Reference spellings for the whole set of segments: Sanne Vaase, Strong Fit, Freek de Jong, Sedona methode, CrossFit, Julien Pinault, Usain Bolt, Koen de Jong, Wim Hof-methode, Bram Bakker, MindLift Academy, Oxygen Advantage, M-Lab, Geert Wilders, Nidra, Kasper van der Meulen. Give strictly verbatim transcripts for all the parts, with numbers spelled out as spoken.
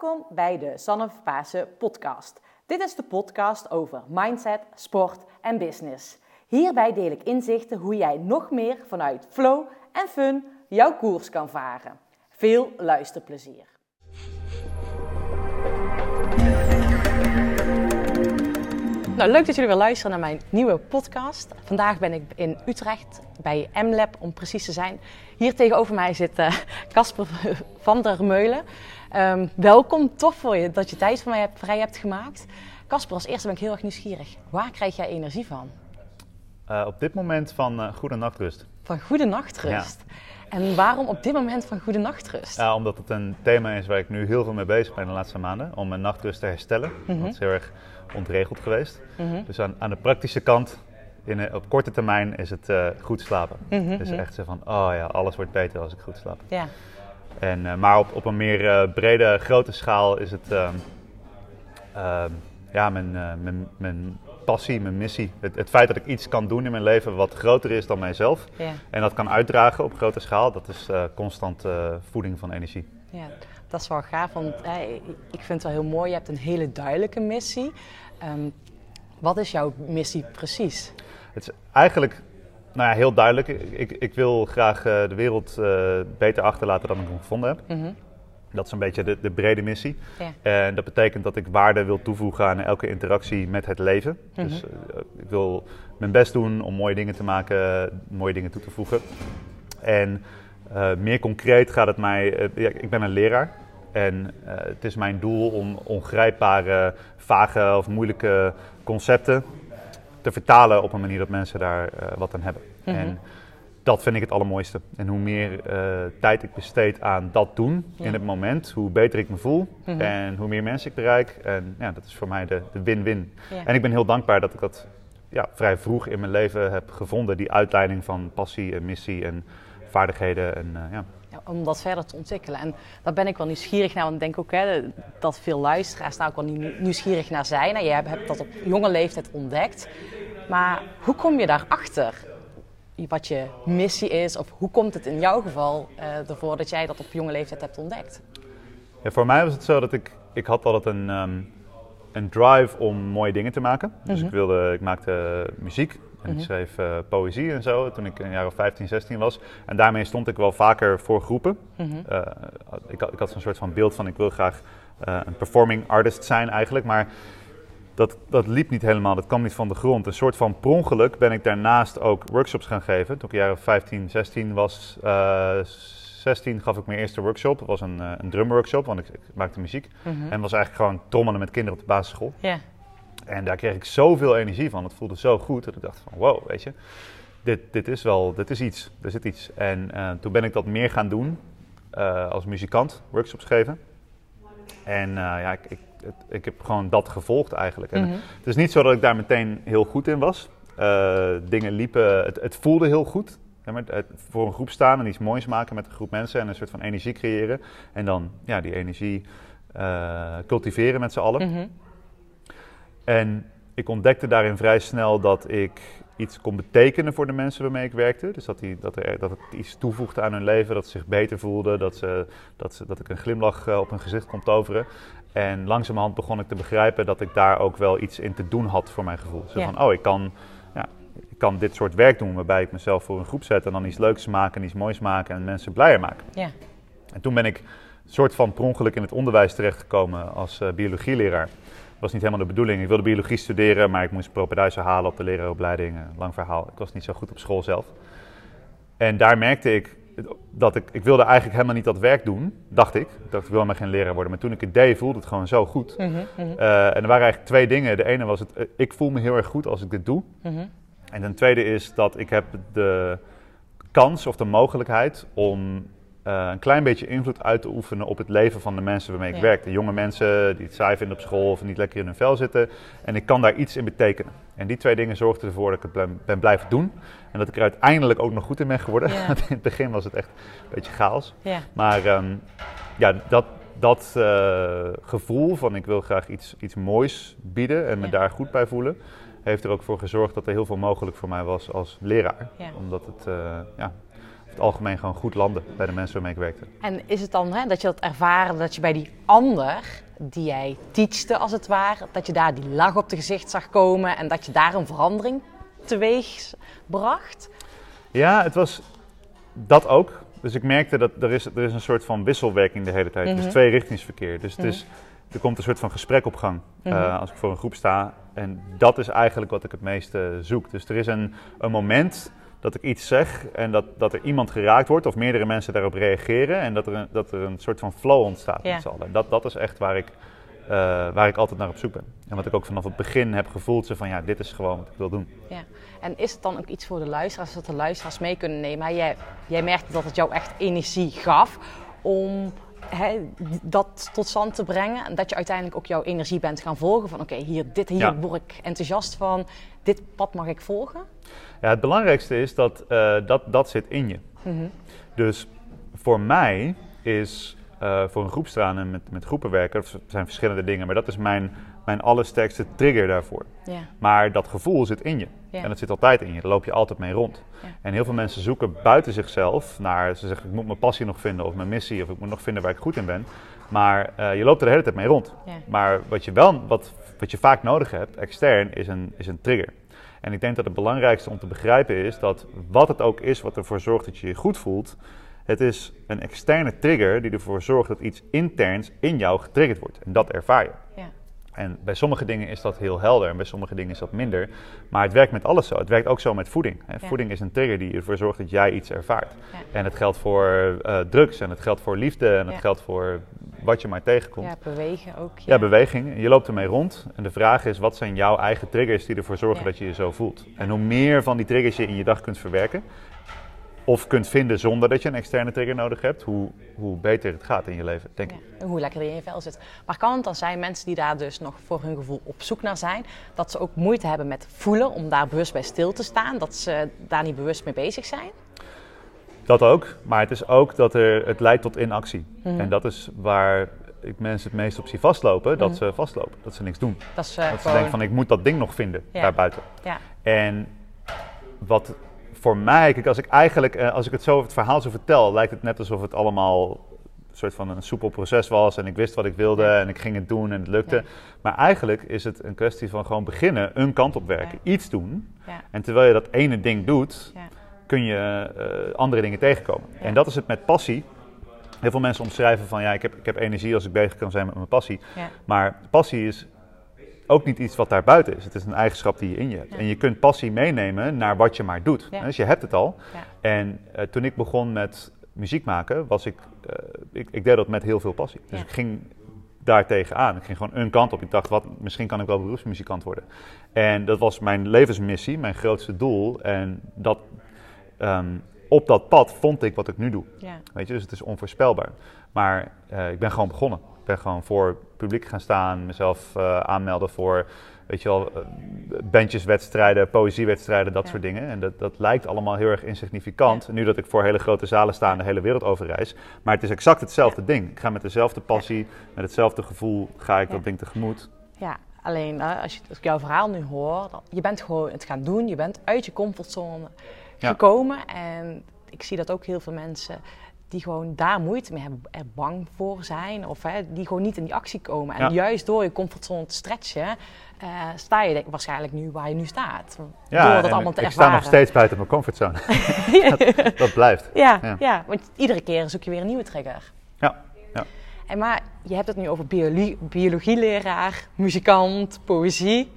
Welkom bij de Sanne Vaase podcast. Dit is de podcast over mindset, sport en business. Hierbij deel ik inzichten hoe jij nog meer vanuit flow en fun jouw koers kan varen. Veel luisterplezier. Nou, leuk dat jullie weer luisteren naar mijn nieuwe podcast. Vandaag ben ik in Utrecht bij M-Lab om precies te zijn. Hier tegenover mij zit uh, Kasper van der Meulen. Um, welkom, tof voor je dat je tijd voor mij hebt, vrij hebt gemaakt. Kasper, als eerste ben ik heel erg nieuwsgierig. Waar krijg jij energie van? Uh, op dit moment van uh, goede nachtrust. Van goede nachtrust? Ja. En waarom op dit moment van goede nachtrust? Ja, omdat het een thema is waar ik nu heel veel mee bezig ben de laatste maanden. Om mijn nachtrust te herstellen. Mm-hmm. Dat is heel erg ontregeld geweest. Mm-hmm. Dus aan, aan de praktische kant, in, op korte termijn, is het uh, goed slapen. Mm-hmm. Dus echt zo van, oh ja, alles wordt beter als ik goed slaap. Ja. En, uh, maar op, op een meer uh, brede, grote schaal is het uh, uh, ja, mijn, uh, mijn, mijn passie, mijn missie. Het, het feit dat ik iets kan doen in mijn leven wat groter is dan mijzelf. Ja. En dat kan uitdragen op grote schaal. Dat is uh, constant uh, voeding van energie. Ja, dat is wel gaaf. Want hey, ik vind het wel heel mooi. Je hebt een hele duidelijke missie. Um, wat is jouw missie precies? Het is eigenlijk... Nou ja, heel duidelijk. Ik, ik wil graag uh, de wereld uh, beter achterlaten dan ik hem gevonden heb. Mm-hmm. Dat is een beetje de, de brede missie. Yeah. En dat betekent dat ik waarde wil toevoegen aan elke interactie met het leven. Mm-hmm. Dus uh, ik wil mijn best doen om mooie dingen te maken, mooie dingen toe te voegen. En uh, meer concreet gaat het mij... Uh, ja, ik ben een leraar. En uh, het is mijn doel om ongrijpbare, vage of moeilijke concepten te vertalen op een manier dat mensen daar uh, wat aan hebben. Mm-hmm. En dat vind ik het allermooiste. En hoe meer uh, tijd ik besteed aan dat doen ja. in het moment, hoe beter ik me voel mm-hmm. en hoe meer mensen ik bereik. En ja, dat is voor mij de, de win-win. Ja. En ik ben heel dankbaar dat ik dat ja, vrij vroeg in mijn leven heb gevonden. Die uitleiding van passie en missie en vaardigheden en uh, ja. Om dat verder te ontwikkelen. En daar ben ik wel nieuwsgierig naar. Want ik denk ook hè, dat veel luisteraars daar nou ook wel nieuwsgierig naar zijn. Nou, je hebt dat op jonge leeftijd ontdekt. Maar hoe kom je daarachter? Wat je missie is? Of hoe komt het in jouw geval eh, ervoor dat jij dat op jonge leeftijd hebt ontdekt? Ja, voor mij was het zo dat ik... Ik had altijd een, um, een drive om mooie dingen te maken. Dus mm-hmm. ik, wilde, ik maakte muziek. En ik schreef uh, poëzie en zo toen ik een jaar of vijftien, zestien was. En daarmee stond ik wel vaker voor groepen. Mm-hmm. Uh, ik, ik had zo'n soort van beeld van ik wil graag uh, een performing artist zijn eigenlijk. Maar dat, dat liep niet helemaal, dat kwam niet van de grond. Een soort van per ongeluk ben ik daarnaast ook workshops gaan geven. Toen ik een jaar of vijftien, zestien was, uh, zestien gaf ik mijn eerste workshop. Dat was een, uh, een drumworkshop, want ik, ik maakte muziek. Mm-hmm. En was eigenlijk gewoon trommelen met kinderen op de basisschool. Yeah. En daar kreeg ik zoveel energie van. Het voelde zo goed dat ik dacht van wow, weet je, dit, dit is wel, dit is iets, er zit iets. En uh, toen ben ik dat meer gaan doen uh, als muzikant, workshops geven. En uh, ja, ik, ik, het, ik heb gewoon dat gevolgd eigenlijk. En mm-hmm. Het is niet zo dat ik daar meteen heel goed in was. Uh, dingen liepen, het, het voelde heel goed. Ja, maar het, voor een groep staan en iets moois maken met een groep mensen en een soort van energie creëren. En dan ja, die energie uh, cultiveren met z'n allen. Mm-hmm. En ik ontdekte daarin vrij snel dat ik iets kon betekenen voor de mensen waarmee ik werkte. Dus dat, die, dat, er, dat het iets toevoegde aan hun leven, dat ze zich beter voelden, dat, ze, dat, ze, dat ik een glimlach op hun gezicht kon toveren. En langzamerhand begon ik te begrijpen dat ik daar ook wel iets in te doen had voor mijn gevoel. Zo ja. van, oh, ik kan, ja, ik kan dit soort werk doen waarbij ik mezelf voor een groep zet en dan iets leuks maken en iets moois maken en mensen blijer maken. Ja. En toen ben ik soort van per ongeluk in het onderwijs terechtgekomen als uh, biologieleraar. Dat was niet helemaal de bedoeling. Ik wilde biologie studeren, maar ik moest propedeuse halen op de leraaropleiding. Lang verhaal. Ik was niet zo goed op school zelf. En daar merkte ik dat ik... Ik wilde eigenlijk helemaal niet dat werk doen, dacht ik. Ik dacht, ik wil helemaal geen leraar worden. Maar toen ik het deed, voelde het gewoon zo goed. Mm-hmm, mm-hmm. Uh, en er waren eigenlijk twee dingen. De ene was, het, uh, ik voel me heel erg goed als ik dit doe. Mm-hmm. En de tweede is dat ik heb de kans of de mogelijkheid om... Uh, een klein beetje invloed uit te oefenen op het leven van de mensen waarmee ik ja. werk. De jonge mensen die het saai vinden op school of niet lekker in hun vel zitten. En ik kan daar iets in betekenen. En die twee dingen zorgden ervoor dat ik het ben blijven doen. En dat ik er uiteindelijk ook nog goed in ben geworden. Ja. Want in het begin was het echt een beetje chaos. Ja. Maar um, ja, dat, dat uh, gevoel van ik wil graag iets, iets moois bieden en me ja. daar goed bij voelen... heeft er ook voor gezorgd dat er heel veel mogelijk voor mij was als leraar. Ja. Omdat het... Uh, ja, het algemeen gewoon goed landen bij de mensen waarmee ik werkte. En is het dan hè, dat je dat ervaren, dat je bij die ander die jij teachte als het ware, dat je daar die lach op het gezicht zag komen en dat je daar een verandering teweeg bracht? Ja, het was dat ook. Dus ik merkte dat er is, er is een soort van wisselwerking de hele tijd. Mm-hmm. Dus tweerichtingsverkeer. Dus mm-hmm. het is, er komt een soort van gesprek op gang mm-hmm. uh, als ik voor een groep sta. En dat is eigenlijk wat ik het meeste zoek. Dus er is een, een moment dat ik iets zeg en dat, dat er iemand geraakt wordt of meerdere mensen daarop reageren. En dat er een, dat er een soort van flow ontstaat yeah. met z'n allen. Dat, dat is echt waar ik, uh, waar ik altijd naar op zoek ben. En wat ik ook vanaf het begin heb gevoeld, van ja, dit is gewoon wat ik wil doen. Ja. En is het dan ook iets voor de luisteraars, dat de luisteraars mee kunnen nemen? Jij, jij merkte dat het jou echt energie gaf om hè, dat tot stand te brengen. En dat je uiteindelijk ook jouw energie bent gaan volgen. Van oké, okay, hier, dit, hier ja. word ik enthousiast van. Dit pad mag ik volgen. Ja, het belangrijkste is dat uh, dat, dat zit in je. Mm-hmm. Dus voor mij is uh, voor een groep staan en met, met groepen werken, dat zijn verschillende dingen, maar dat is mijn... Mijn allersterkste trigger daarvoor. Yeah. Maar dat gevoel zit in je. Yeah. En dat zit altijd in je. Daar loop je altijd mee rond. Yeah. En heel veel mensen zoeken buiten zichzelf naar... Ze zeggen, ik moet mijn passie nog vinden of mijn missie... of ik moet nog vinden waar ik goed in ben. Maar uh, je loopt er de hele tijd mee rond. Yeah. Maar wat je, wel, wat, wat je vaak nodig hebt, extern, is een, is een trigger. En ik denk dat het belangrijkste om te begrijpen is... dat wat het ook is wat ervoor zorgt dat je je goed voelt... het is een externe trigger die ervoor zorgt dat iets interns in jou getriggerd wordt. En dat ervaar je. Yeah. En bij sommige dingen is dat heel helder en bij sommige dingen is dat minder. Maar het werkt met alles zo. Het werkt ook zo met voeding. Ja. Voeding is een trigger die ervoor zorgt dat jij iets ervaart. Ja. En het geldt voor uh, drugs en het geldt voor liefde en ja. het geldt voor wat je maar tegenkomt. Ja, bewegen ook. Ja, ja beweging. Je loopt ermee rond. En de vraag is, wat zijn jouw eigen triggers die ervoor zorgen ja. dat je je zo voelt? En hoe meer van die triggers je in je dag kunt verwerken... of kunt vinden zonder dat je een externe trigger nodig hebt, hoe, hoe beter het gaat in je leven, denk ik. Ja, en hoe lekker je in je vel zit. Maar kan het dan zijn, mensen die daar dus nog voor hun gevoel op zoek naar zijn, dat ze ook moeite hebben met voelen, om daar bewust bij stil te staan, dat ze daar niet bewust mee bezig zijn? Dat ook, maar het is ook dat er, het leidt tot inactie. Mm-hmm. En dat is waar ik mensen het meest op zie vastlopen, dat mm-hmm. ze vastlopen, dat ze niks doen. Dat ze, dat gewoon... ze denken van, ik moet dat ding nog vinden, ja. daarbuiten. Ja. En wat... Voor mij, kijk, als ik eigenlijk, als ik het zo het verhaal zo vertel, lijkt het net alsof het allemaal een soort van een soepel proces was en ik wist wat ik wilde en ik ging het doen en het lukte. Ja. Maar eigenlijk is het een kwestie van gewoon beginnen, een kant op werken, ja. iets doen. Ja. En terwijl je dat ene ding doet, ja. kun je uh, andere dingen tegenkomen. Ja. En dat is het met passie. Heel veel mensen omschrijven van ja, ik heb, ik heb energie als ik bezig kan zijn met mijn passie. Ja. Maar passie is... ook niet iets wat daar buiten is. Het is een eigenschap die je in je hebt. Ja. En je kunt passie meenemen naar wat je maar doet. Ja. Dus je hebt het al. Ja. En uh, toen ik begon met muziek maken, was ik, uh, ik... Ik deed dat met heel veel passie. Dus ja. ik ging daar tegenaan. Ik ging gewoon een kant op. Ik dacht, wat, misschien kan ik wel beroepsmuzikant worden. En dat was mijn levensmissie, mijn grootste doel. En dat... Um, op dat pad vond ik wat ik nu doe. Ja. Weet je, dus het is onvoorspelbaar. Maar uh, ik ben gewoon begonnen. Ik ben gewoon voor publiek gaan staan, mezelf uh, aanmelden voor, weet je wel, uh, bandjeswedstrijden, poëziewedstrijden, dat ja. soort dingen. En dat, dat lijkt allemaal heel erg insignificant, ja. nu dat ik voor hele grote zalen sta en de hele wereld overreis. Maar het is exact hetzelfde ja. ding. Ik ga met dezelfde passie, ja. met hetzelfde gevoel, ga ik ja. dat ding tegemoet. Ja. Alleen, als, je, als ik jouw verhaal nu hoor, dan, je bent gewoon het gaan doen, je bent uit je comfortzone ja. gekomen. En ik zie dat ook heel veel mensen die gewoon daar moeite mee hebben, er bang voor zijn. Of hè, die gewoon niet in die actie komen. En ja. juist door je comfortzone te stretchen, uh, sta je denk, waarschijnlijk nu waar je nu staat. Ja, door dat allemaal te ervaren. Ik sta nog steeds buiten mijn comfortzone. dat, dat blijft. Ja, ja. ja, want iedere keer zoek je weer een nieuwe trigger. Ja. En maar je hebt het nu over biologie, biologieleraar, muzikant, poëzie.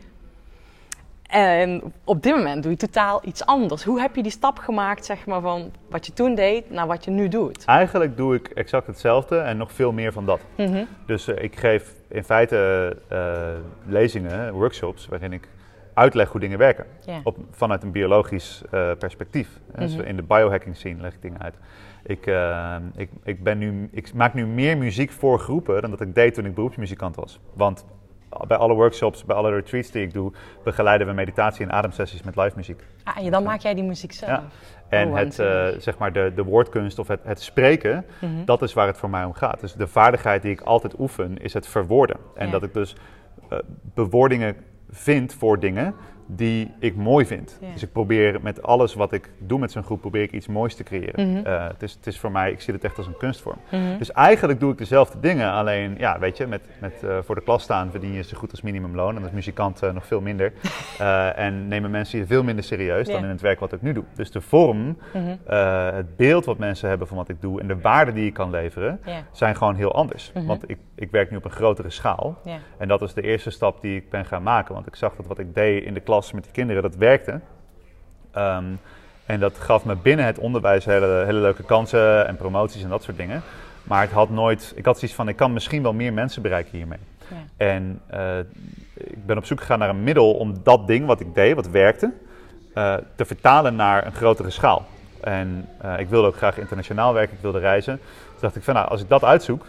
En op dit moment doe je totaal iets anders. Hoe heb je die stap gemaakt, zeg maar, van wat je toen deed naar wat je nu doet? Eigenlijk doe ik exact hetzelfde en nog veel meer van dat. Mm-hmm. Dus uh, ik geef in feite uh, lezingen, workshops, waarin ik uitleg hoe dingen werken. Yeah. Op, vanuit een biologisch uh, perspectief. Mm-hmm. Dus in de biohacking scene leg ik dingen uit. Ik, uh, ik, ik, ben nu, ik maak nu meer muziek voor groepen dan dat ik deed toen ik beroepsmuzikant was. Want bij alle workshops, bij alle retreats die ik doe, begeleiden we meditatie en ademsessies met live muziek. Ah, en dan ja. maak jij die muziek zelf? Ja. En oh, het, uh, zeg maar de, de woordkunst of het, het spreken, mm-hmm. dat is waar het voor mij om gaat. Dus de vaardigheid die ik altijd oefen, is het verwoorden. En ja. dat ik dus uh, bewoordingen vind voor dingen die ik mooi vind. Yeah. Dus ik probeer met alles wat ik doe met zo'n groep, probeer ik iets moois te creëren. Mm-hmm. uh, het is, het is voor mij, ik zie het echt als een kunstvorm. Mm-hmm. Dus eigenlijk doe ik dezelfde dingen, alleen ja, weet je, met, met, uh, voor de klas staan verdien je zo goed als minimumloon. En als muzikant uh, nog veel minder. uh, en nemen mensen je veel minder serieus yeah. dan in het werk wat ik nu doe. Dus de vorm, mm-hmm. uh, het beeld wat mensen hebben van wat ik doe en de waarde die ik kan leveren, yeah. zijn gewoon heel anders. Mm-hmm. Want ik, ik werk nu op een grotere schaal. Yeah. En dat is de eerste stap die ik ben gaan maken. Want ik zag dat wat ik deed in de klas met die kinderen, dat werkte. Um, en dat gaf me binnen het onderwijs hele, hele leuke kansen en promoties en dat soort dingen. Maar het had nooit, ik had zoiets van, ik kan misschien wel meer mensen bereiken hiermee. Ja. En uh, ik ben op zoek gegaan naar een middel om dat ding wat ik deed, wat werkte, uh, te vertalen naar een grotere schaal. En uh, ik wilde ook graag internationaal werken, ik wilde reizen. Toen dacht ik van, nou, als ik dat uitzoek,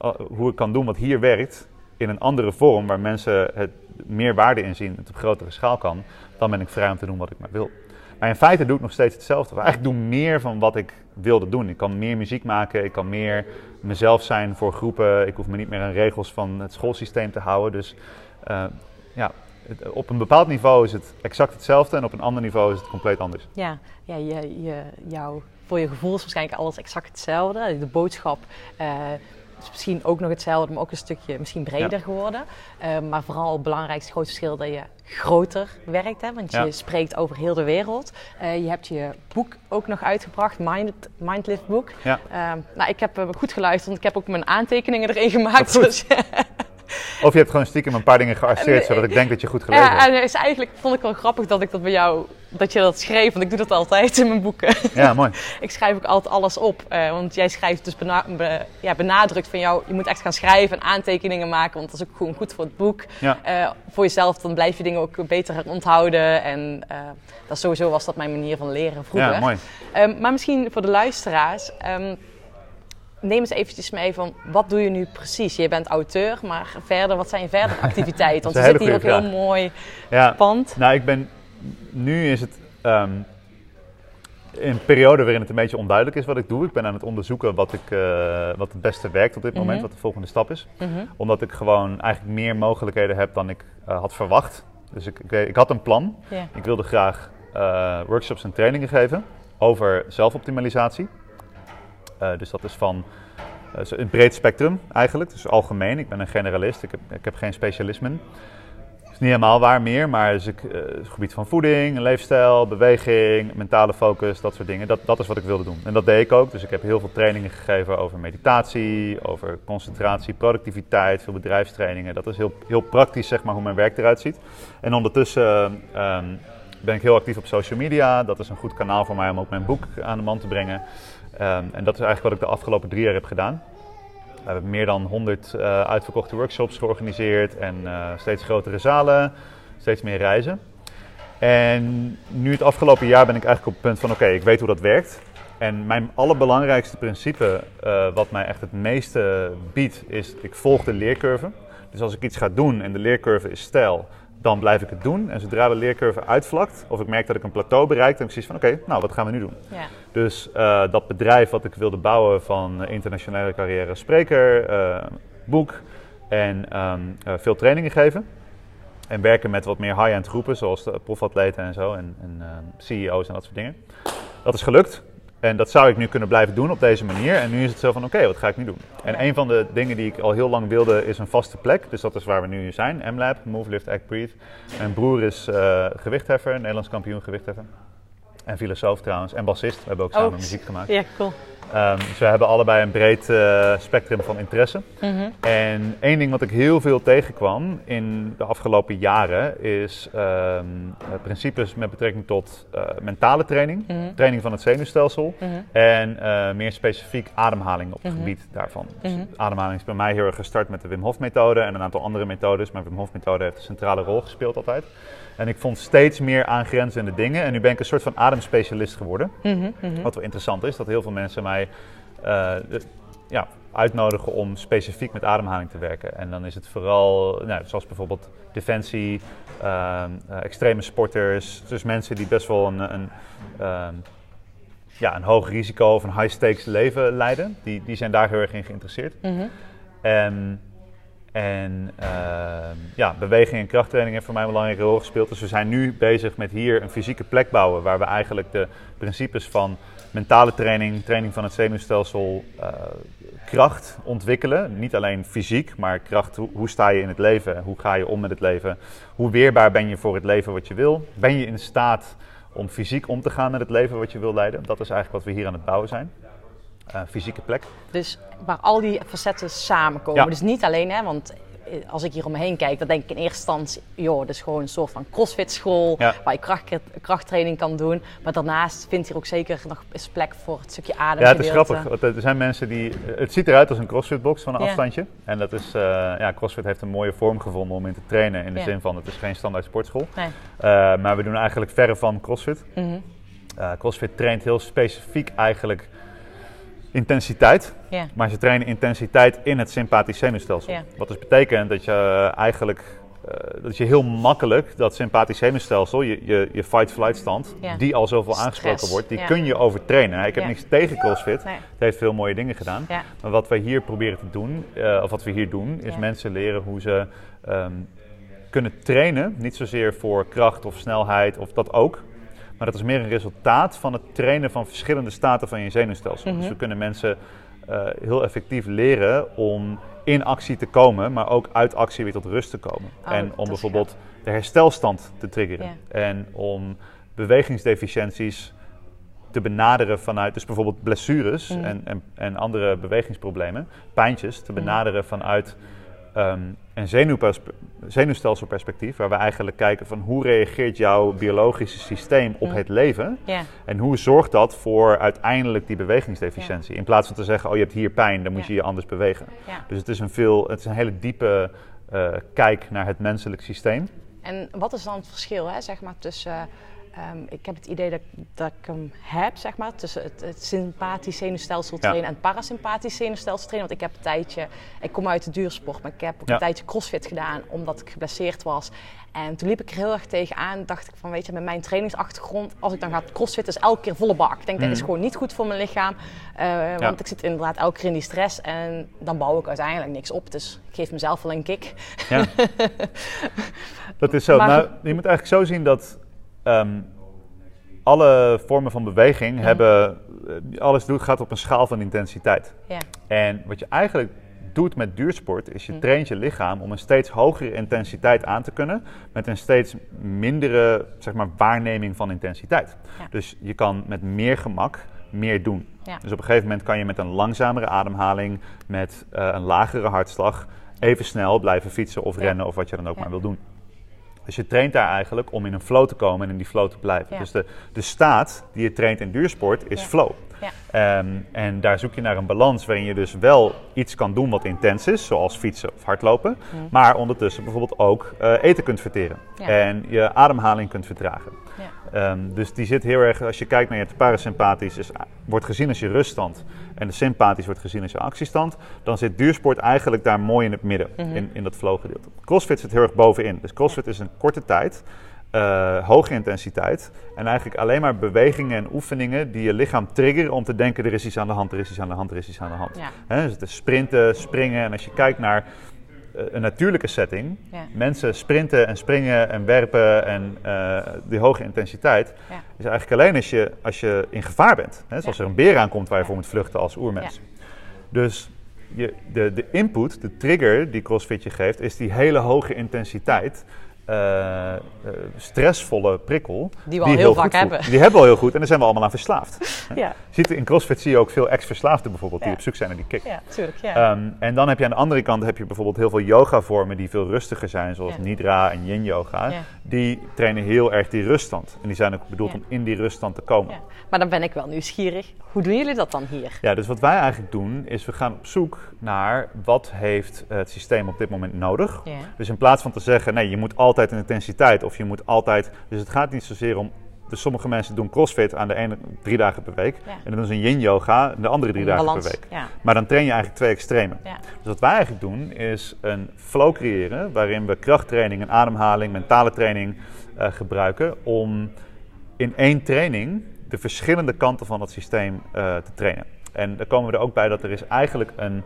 uh, hoe ik kan doen wat hier werkt, in een andere vorm waar mensen het meer waarde in zien, het op grotere schaal kan, dan ben ik vrij om te doen wat ik maar wil. Maar in feite doe ik nog steeds hetzelfde. Of eigenlijk doe ik meer van wat ik wilde doen. Ik kan meer muziek maken, ik kan meer mezelf zijn voor groepen, ik hoef me niet meer aan regels van het schoolsysteem te houden. Dus uh, ja, het, op een bepaald niveau is het exact hetzelfde en op een ander niveau is het compleet anders. Ja, ja je, je, jou, voor je gevoel is waarschijnlijk alles exact hetzelfde. De boodschap... Uh, is misschien ook nog hetzelfde, maar ook een stukje misschien breder ja. geworden. Uh, maar vooral het belangrijkste groot verschil dat je groter werkt. Hè? Want ja. je spreekt over heel de wereld. Uh, je hebt je boek ook nog uitgebracht, Mind, MindLift boek. Ja. Uh, nou, ik heb uh, goed geluisterd, want ik heb ook mijn aantekeningen erin gemaakt. Dus, of je hebt gewoon stiekem een paar dingen gearresteerd, zodat ik denk dat je goed gelezen hebt. Ja, en dus eigenlijk vond ik wel grappig dat ik dat bij jou... dat je dat schreef, want ik doe dat altijd in mijn boeken. Ja, mooi. Ik schrijf ook altijd alles op, uh, want jij schrijft dus bena- be- ja, benadrukt van jou... je moet echt gaan schrijven en aantekeningen maken, want dat is ook gewoon goed voor het boek. Ja. Uh, voor jezelf, dan blijf je dingen ook beter gaan onthouden. En uh, dat sowieso was dat mijn manier van leren vroeger. Ja, mooi. Um, maar misschien voor de luisteraars... Um, neem eens eventjes mee van, wat doe je nu precies? Je bent auteur, maar verder, wat zijn je verdere activiteiten? Want we zitten hier ook vraag. Heel mooi ja, pand. Nou, ik ben... Nu is het um, een periode waarin het een beetje onduidelijk is wat ik doe. Ik ben aan het onderzoeken wat, ik, uh, wat het beste werkt op dit mm-hmm. moment, wat de volgende stap is. Mm-hmm. Omdat ik gewoon eigenlijk meer mogelijkheden heb dan ik uh, had verwacht. Dus ik, ik, ik had een plan. Yeah. Ik wilde graag uh, workshops en trainingen geven over zelfoptimalisatie. Uh, dus dat is van uh, een breed spectrum eigenlijk, dus algemeen. Ik ben een generalist, ik heb, ik heb geen specialismen. Niet helemaal waar meer, maar dus ik, uh, het gebied van voeding, leefstijl, beweging, mentale focus, dat soort dingen. Dat, dat is wat ik wilde doen. En dat deed ik ook. Dus ik heb heel veel trainingen gegeven over meditatie, over concentratie, productiviteit, veel bedrijfstrainingen. Dat is heel, heel praktisch, zeg maar, hoe mijn werk eruit ziet. En ondertussen uh, um, ben ik heel actief op social media. Dat is een goed kanaal voor mij om ook mijn boek aan de man te brengen. Um, en dat is eigenlijk wat ik de afgelopen drie jaar heb gedaan. We hebben meer dan honderd uh, uitverkochte workshops georganiseerd en uh, steeds grotere zalen, steeds meer reizen. En nu het afgelopen jaar ben ik eigenlijk op het punt van oké, okay, ik weet hoe dat werkt. En mijn allerbelangrijkste principe, uh, wat mij echt het meeste biedt, is ik volg de leercurve. Dus als ik iets ga doen en de leercurve is steil, dan blijf ik het doen. En zodra de leercurve uitvlakt, of ik merk dat ik een plateau bereik, dan precies van oké, okay, nou wat gaan we nu doen? Ja. Dus uh, dat bedrijf wat ik wilde bouwen van internationale carrière spreker, uh, boek en um, uh, veel trainingen geven. En werken met wat meer high-end groepen, zoals de profatleten en zo en, en uh, C E O's en dat soort dingen. Dat is gelukt. En dat zou ik nu kunnen blijven doen op deze manier. En nu is het zo van, oké, okay, wat ga ik nu doen? En ja. een van de dingen die ik al heel lang wilde is een vaste plek. Dus dat is waar we nu zijn. M-Lab, Move, Lift, Act, Breathe. Mijn broer is uh, gewichtheffer, Nederlands kampioen gewichtheffer. En filosoof trouwens. En bassist. We hebben ook samen oh. muziek gemaakt. Ja, cool. Um, dus we hebben allebei een breed uh, spectrum van interesse. Mm-hmm. En één ding wat ik heel veel tegenkwam in de afgelopen jaren is um, principes met betrekking tot uh, mentale training, mm-hmm. training van het zenuwstelsel mm-hmm. en uh, meer specifiek ademhaling op het mm-hmm. gebied daarvan. Dus mm-hmm. ademhaling is bij mij heel erg gestart met de Wim Hof-methode en een aantal andere methodes, maar Wim Hof-methode heeft een centrale rol gespeeld altijd. En ik vond steeds meer aangrenzende dingen en nu ben ik een soort van ademspecialist geworden. Mm-hmm, mm-hmm. Wat wel interessant is, dat heel veel mensen mij uh, ja, uitnodigen om specifiek met ademhaling te werken. En dan is het vooral, nou, zoals bijvoorbeeld defensie, uh, extreme sporters. Dus mensen die best wel een, een, um, ja, een hoog risico of een high stakes leven leiden. Die, die zijn daar heel erg in geïnteresseerd. Mm-hmm. En... En uh, ja, beweging en krachttraining heeft voor mij een belangrijke rol gespeeld. Dus we zijn nu bezig met hier een fysieke plek bouwen waar we eigenlijk de principes van mentale training, training van het zenuwstelsel, uh, kracht ontwikkelen. Niet alleen fysiek, maar kracht. Hoe, hoe sta je in het leven? Hoe ga je om met het leven? Hoe weerbaar ben je voor het leven wat je wil? Ben je in staat om fysiek om te gaan met het leven wat je wil leiden? Dat is eigenlijk wat we hier aan het bouwen zijn. Uh, fysieke plek. Dus waar al die facetten samenkomen. Ja. Dus niet alleen, hè, want als ik hier om me heen kijk, dan denk ik in eerste instantie, joh, dat is gewoon een soort van crossfit school, ja, waar je kracht, krachttraining kan doen. Maar daarnaast vindt hier ook zeker nog eens plek voor het stukje adem. Ja, het is grappig. Want er zijn mensen die, het ziet eruit als een crossfitbox van een, ja, afstandje. En dat is, uh, ja, crossfit heeft een mooie vorm gevonden om in te trainen. In de, ja, zin van, het is geen standaard sportschool. Nee. Uh, maar we doen eigenlijk verre van crossfit. Mm-hmm. uh, crossfit traint heel specifiek eigenlijk intensiteit, yeah, maar ze trainen intensiteit in het sympathisch zenuwstelsel. Yeah. Wat dus betekent dat je eigenlijk uh, dat je heel makkelijk dat sympathisch zenuwstelsel, je, je, je fight-flight stand, yeah, die al zoveel stress aangesproken wordt, die, yeah, kun je overtrainen. Ik heb, yeah, niks tegen CrossFit, nee, het heeft veel mooie dingen gedaan. Yeah. Maar wat wij hier proberen te doen, uh, of wat we hier doen, is, yeah, mensen leren hoe ze um, kunnen trainen. Niet zozeer voor kracht of snelheid of dat ook. Maar dat is meer een resultaat van het trainen van verschillende staten van je zenuwstelsel. Mm-hmm. Dus we kunnen mensen uh, heel effectief leren om in actie te komen, maar ook uit actie weer tot rust te komen. Oh, en om bijvoorbeeld de herstelstand te triggeren. Yeah. En om bewegingsdeficiënties te benaderen vanuit, dus bijvoorbeeld blessures, mm-hmm, en, en, en andere bewegingsproblemen, pijntjes, te benaderen, mm-hmm, vanuit Um, een zenuwpers- zenuwstelselperspectief, waar we eigenlijk kijken van hoe reageert jouw biologische systeem op, mm, het leven, yeah, en hoe zorgt dat voor uiteindelijk die bewegingsdeficiëntie. Yeah. In plaats van te zeggen, oh je hebt hier pijn, dan moet, yeah, je je anders bewegen. Yeah. Dus het is een, veel, het is een hele diepe uh, kijk naar het menselijk systeem. En wat is dan het verschil, hè, zeg maar, tussen... Uh, Um, ik heb het idee dat, dat ik hem heb, zeg maar, tussen het, het sympathisch zenuwstelsel trainen, ja, en het parasympathisch zenuwstelsel trainen. Want ik heb een tijdje, ik kom uit de duursport, maar ik heb ook, ja, een tijdje CrossFit gedaan, omdat ik geblesseerd was. En toen liep ik er heel erg tegenaan, dacht ik van, weet je, met mijn trainingsachtergrond, als ik dan ga crossfitten, is elke keer volle bak. Ik denk, mm, dat is gewoon niet goed voor mijn lichaam, uh, ja, want ik zit inderdaad elke keer in die stress en dan bouw ik uiteindelijk niks op. Dus ik geef mezelf wel een kick. Ja. Dat is zo. Maar, nou, je moet eigenlijk zo zien dat... Um, alle vormen van beweging, mm-hmm, hebben, alles doet, gaat op een schaal van intensiteit. Yeah. En wat je eigenlijk doet met duursport is je, mm, traint je lichaam om een steeds hogere intensiteit aan te kunnen met een steeds mindere, zeg maar, waarneming van intensiteit. Ja. Dus je kan met meer gemak meer doen. Ja. Dus op een gegeven moment kan je met een langzamere ademhaling, met uh, een lagere hartslag, even snel blijven fietsen of, ja, rennen of wat je dan ook, ja, maar wil doen. Dus je traint daar eigenlijk om in een flow te komen en in die flow te blijven. Ja. Dus de, de staat die je traint in duursport is, ja, flow. Ja. Um, en daar zoek je naar een balans waarin je dus wel iets kan doen wat intens is, zoals fietsen of hardlopen. Ja. Maar ondertussen bijvoorbeeld ook uh, eten kunt verteren. Ja. En je ademhaling kunt vertragen. Ja. Um, dus die zit heel erg, als je kijkt naar het parasympathisch, is, wordt gezien als je ruststand. En de sympathisch wordt gezien als je actiestand. Dan zit duursport eigenlijk daar mooi in het midden, mm-hmm, in, in dat flow gedeelte. CrossFit zit heel erg bovenin. Dus CrossFit, ja, is een korte tijd, uh, hoge intensiteit. En eigenlijk alleen maar bewegingen en oefeningen die je lichaam triggeren om te denken, er is iets aan de hand, er is iets aan de hand, er is iets aan de hand. Ja. He, dus het is sprinten, springen. En als je kijkt naar uh, een natuurlijke setting, ja, mensen sprinten en springen en werpen en uh, die hoge intensiteit, ja, is eigenlijk alleen als je, als je in gevaar bent. He, zoals, ja, er een beer aankomt waar je voor moet vluchten als oermens. Ja. Dus... Je, de, de input, de trigger die CrossFit je geeft, is die hele hoge intensiteit, uh, uh, stressvolle prikkel. Die we al die heel, heel vaak hebben. Voelt. Die hebben we al heel goed en daar zijn we allemaal aan verslaafd. Ja. Ziet, in CrossFit zie je ook veel ex-verslaafden bijvoorbeeld, ja, die op zoek zijn naar die kick. Ja, tuurlijk, ja. Um, en dan heb je aan de andere kant heb je bijvoorbeeld heel veel yoga-vormen die veel rustiger zijn, zoals, ja, Nidra en Yin-yoga. Ja. Die trainen heel erg die ruststand. En die zijn ook bedoeld, ja, om in die ruststand te komen. Ja. Maar dan ben ik wel nieuwsgierig. Hoe doen jullie dat dan hier? Ja, dus wat wij eigenlijk doen is we gaan op zoek naar wat heeft het systeem op dit moment nodig. Yeah. Dus in plaats van te zeggen, nee, je moet altijd in intensiteit of je moet altijd... Dus het gaat niet zozeer om... Dus sommige mensen doen CrossFit aan de ene drie dagen per week. Yeah. En dan doen ze een yin-yoga de andere drie dagen balans per week. Yeah. Maar dan train je eigenlijk twee extremen. Yeah. Dus wat wij eigenlijk doen is een flow creëren waarin we krachttraining en ademhaling, mentale training uh, gebruiken om in één training de verschillende kanten van het systeem uh, te trainen. En dan komen we er ook bij dat er is eigenlijk een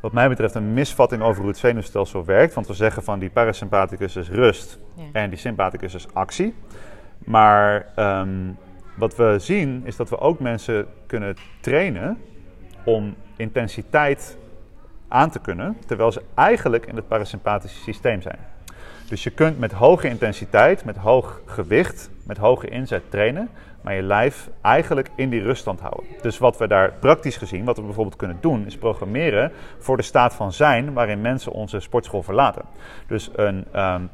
wat mij betreft een misvatting over hoe het zenuwstelsel werkt. Want we zeggen van die parasympathicus is rust ja. en die sympathicus is actie. Maar um, wat we zien is dat we ook mensen kunnen trainen om intensiteit aan te kunnen, terwijl ze eigenlijk in het parasympathische systeem zijn. Dus je kunt met hoge intensiteit, met hoog gewicht, met hoge inzet trainen, maar je lijf eigenlijk in die ruststand houden. Dus wat we daar praktisch gezien, wat we bijvoorbeeld kunnen doen, is programmeren voor de staat van zijn waarin mensen onze sportschool verlaten. Dus een um,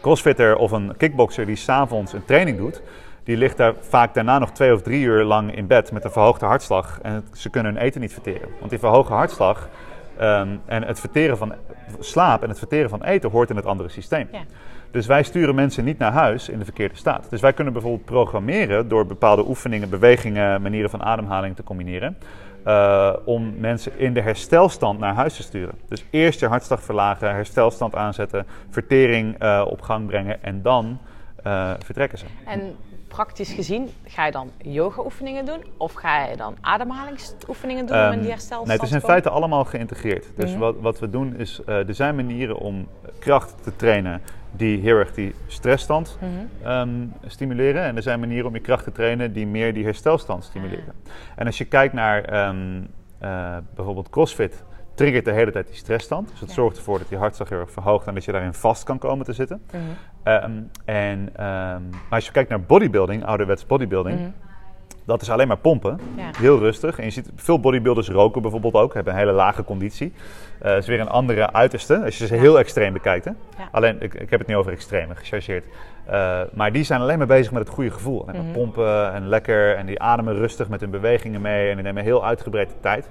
crossfitter of een kickboxer die 's avonds een training doet, die ligt daar vaak daarna nog twee of drie uur lang in bed met een verhoogde hartslag. En ze kunnen hun eten niet verteren. Want die verhoogde hartslag um, en het verteren van slaap en het verteren van eten hoort in het andere systeem. Ja. Dus wij sturen mensen niet naar huis in de verkeerde staat. Dus wij kunnen bijvoorbeeld programmeren door bepaalde oefeningen, bewegingen, manieren van ademhaling te combineren. Uh, om mensen in de herstelstand naar huis te sturen. Dus eerst je hartslag verlagen, herstelstand aanzetten, vertering uh, op gang brengen en dan uh, vertrekken ze. En praktisch gezien, ga je dan yoga-oefeningen doen of ga je dan ademhalingsoefeningen doen um, om in die herstelstand nee, het is in feite allemaal geïntegreerd. Dus mm-hmm. wat, wat we doen is, uh, er zijn manieren om kracht te trainen die heel erg die stressstand mm-hmm. um, stimuleren. En er zijn manieren om je kracht te trainen die meer die herstelstand stimuleren. Ah. En als je kijkt naar um, uh, bijvoorbeeld CrossFit, triggert de hele tijd die stressstand. Dus het ja. zorgt ervoor dat die hartslag heel erg verhoogt en dat je daarin vast kan komen te zitten. Mm-hmm. um, en, um, maar als je kijkt naar bodybuilding, ouderwets bodybuilding, mm-hmm. dat is alleen maar pompen. Ja. Heel rustig. En je ziet veel bodybuilders roken bijvoorbeeld ook, hebben een hele lage conditie. Dat uh, is weer een andere uiterste, als je ze ja. heel extreem bekijkt. Hè? Ja. Alleen, ik, ik heb het niet over extreme, gechargeerd. Uh, maar die zijn alleen maar bezig met het goede gevoel. En mm-hmm. pompen en lekker en die ademen rustig met hun bewegingen mee en die nemen heel uitgebreid de tijd.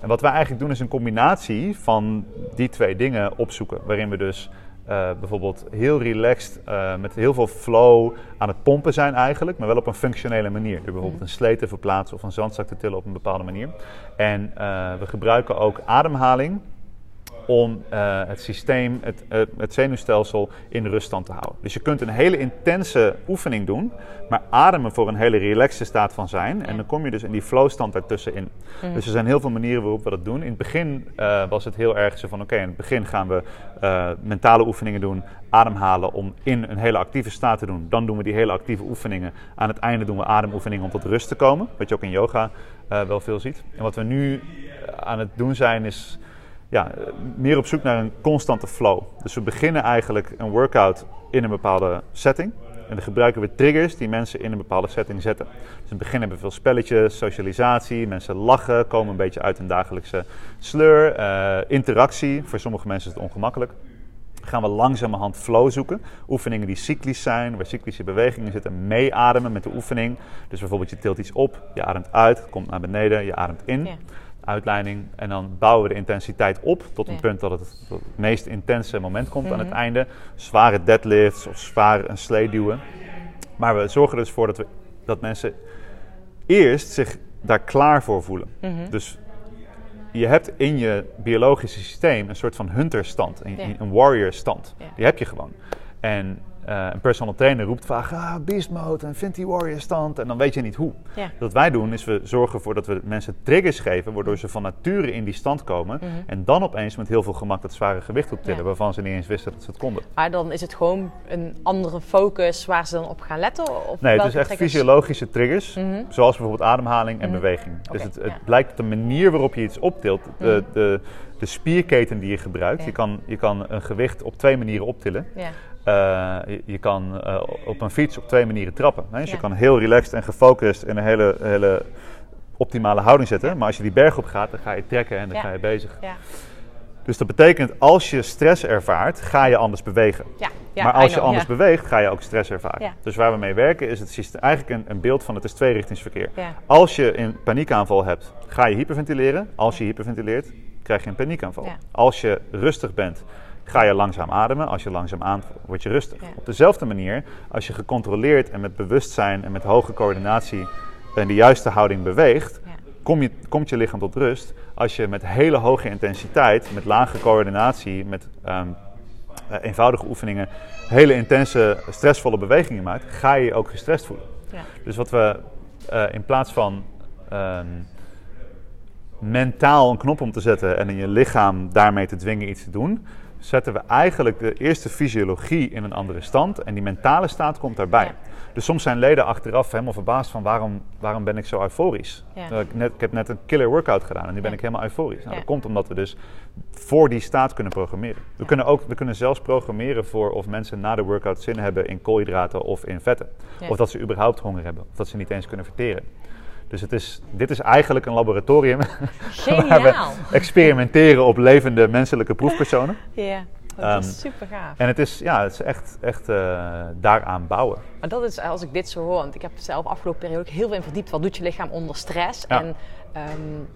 En wat wij eigenlijk doen is een combinatie van die twee dingen opzoeken. Waarin we dus uh, bijvoorbeeld heel relaxed, uh, met heel veel flow aan het pompen zijn eigenlijk. Maar wel op een functionele manier. Door bijvoorbeeld een sleet te verplaatsen of een zandzak te tillen op een bepaalde manier. En uh, we gebruiken ook ademhaling om uh, het systeem, het, uh, het zenuwstelsel in ruststand te houden. Dus je kunt een hele intense oefening doen, maar ademen voor een hele relaxte staat van zijn. Ja. En dan kom je dus in die flowstand daartussenin. Mm. Dus er zijn heel veel manieren waarop we dat doen. In het begin uh, was het heel erg zo van, oké, okay, in het begin gaan we uh, mentale oefeningen doen, ademhalen om in een hele actieve staat te doen. Dan doen we die hele actieve oefeningen. Aan het einde doen we ademoefeningen om tot rust te komen, wat je ook in yoga uh, wel veel ziet. En wat we nu aan het doen zijn is, ja, meer op zoek naar een constante flow. Dus we beginnen eigenlijk een workout in een bepaalde setting. En dan gebruiken we triggers die mensen in een bepaalde setting zetten. Dus in het begin hebben we veel spelletjes, socialisatie, mensen lachen, komen een beetje uit hun dagelijkse sleur. Uh, interactie, voor sommige mensen is het ongemakkelijk. Dan gaan we langzamerhand flow zoeken. Oefeningen die cyclisch zijn, waar cyclische bewegingen zitten, meeademen met de oefening. Dus bijvoorbeeld je tilt iets op, je ademt uit, het komt naar beneden, je ademt in. Ja. Uitleiding en dan bouwen we de intensiteit op tot een ja. punt dat het, dat het meest intense moment komt mm-hmm. aan het einde. Zware deadlifts of zwaar een slee duwen. Maar we zorgen dus voor dat, we, dat mensen eerst zich daar klaar voor voelen. Mm-hmm. Dus je hebt in je biologische systeem een soort van hunterstand, een, ja. een warriorstand. Ja. Die heb je gewoon. En Uh, een personal trainer roept vaak, ah, beast mode en vindt die warrior stand en dan weet je niet hoe. Ja. Wat wij doen is we zorgen ervoor dat we mensen triggers geven, waardoor ze van nature in die stand komen. Mm-hmm. En dan opeens met heel veel gemak dat zware gewicht optillen, ja. waarvan ze niet eens wisten dat ze het konden. Maar dan is het gewoon een andere focus waar ze dan op gaan letten? Of nee, het is echt triggers? Fysiologische triggers, mm-hmm. zoals bijvoorbeeld ademhaling en mm-hmm. beweging. Dus okay, het, het ja. blijkt de manier waarop je iets optilt, de, mm-hmm. de, de spierketen die je gebruikt. Ja. Je kan, je kan een gewicht op twee manieren optillen. Ja. Uh, je, je kan uh, op een fiets op twee manieren trappen. Hè? Dus ja. je kan heel relaxed en gefocust in een hele, hele optimale houding zetten. Ja. Maar als je die berg op gaat, dan ga je trekken en dan ja. ga je bezig. Ja. Dus dat betekent, als je stress ervaart, ga je anders bewegen. Ja. Ja, maar als je know, anders ja. beweegt, ga je ook stress ervaren. Ja. Dus waar we mee werken is het systeem, eigenlijk een, een beeld van het is tweerichtingsverkeer. Ja. Als je een paniekaanval hebt, ga je hyperventileren. Als je hyperventileert, krijg je een paniekaanval. Ja. Als je rustig bent, ga je langzaam ademen. Als je langzaam ademt, word je rustig. Ja. Op dezelfde manier, als je gecontroleerd en met bewustzijn en met hoge coördinatie en de juiste houding beweegt, ja. kom je, komt je lichaam tot rust. Als je met hele hoge intensiteit, met lage coördinatie, met um, eenvoudige oefeningen, hele intense, stressvolle bewegingen maakt, ga je je ook gestrest voelen. Ja. Dus wat we uh, in plaats van Um, mentaal een knop om te zetten en in je lichaam daarmee te dwingen iets te doen, zetten we eigenlijk de eerste fysiologie in een andere stand en die mentale staat komt daarbij. Ja. Dus soms zijn leden achteraf helemaal verbaasd van waarom, waarom ben ik zo euforisch? Ja. Ik, net, ik heb net een killer workout gedaan en nu ben ja. ik helemaal euforisch. Nou, ja. Dat komt omdat we dus voor die staat kunnen programmeren. We, ja. kunnen ook, we kunnen zelfs programmeren voor of mensen na de workout zin hebben in koolhydraten of in vetten. Ja. Of dat ze überhaupt honger hebben, of dat ze niet eens kunnen verteren. Dus het is, dit is eigenlijk een laboratorium waar we experimenteren op levende menselijke proefpersonen. Ja, dat is um, super gaaf. En het is, ja, het is echt, echt uh, daaraan bouwen. Maar dat is, als ik dit zo hoor, want ik heb zelf afgelopen periode heel veel in verdiept. Wat doet je lichaam onder stress? Ja. En um,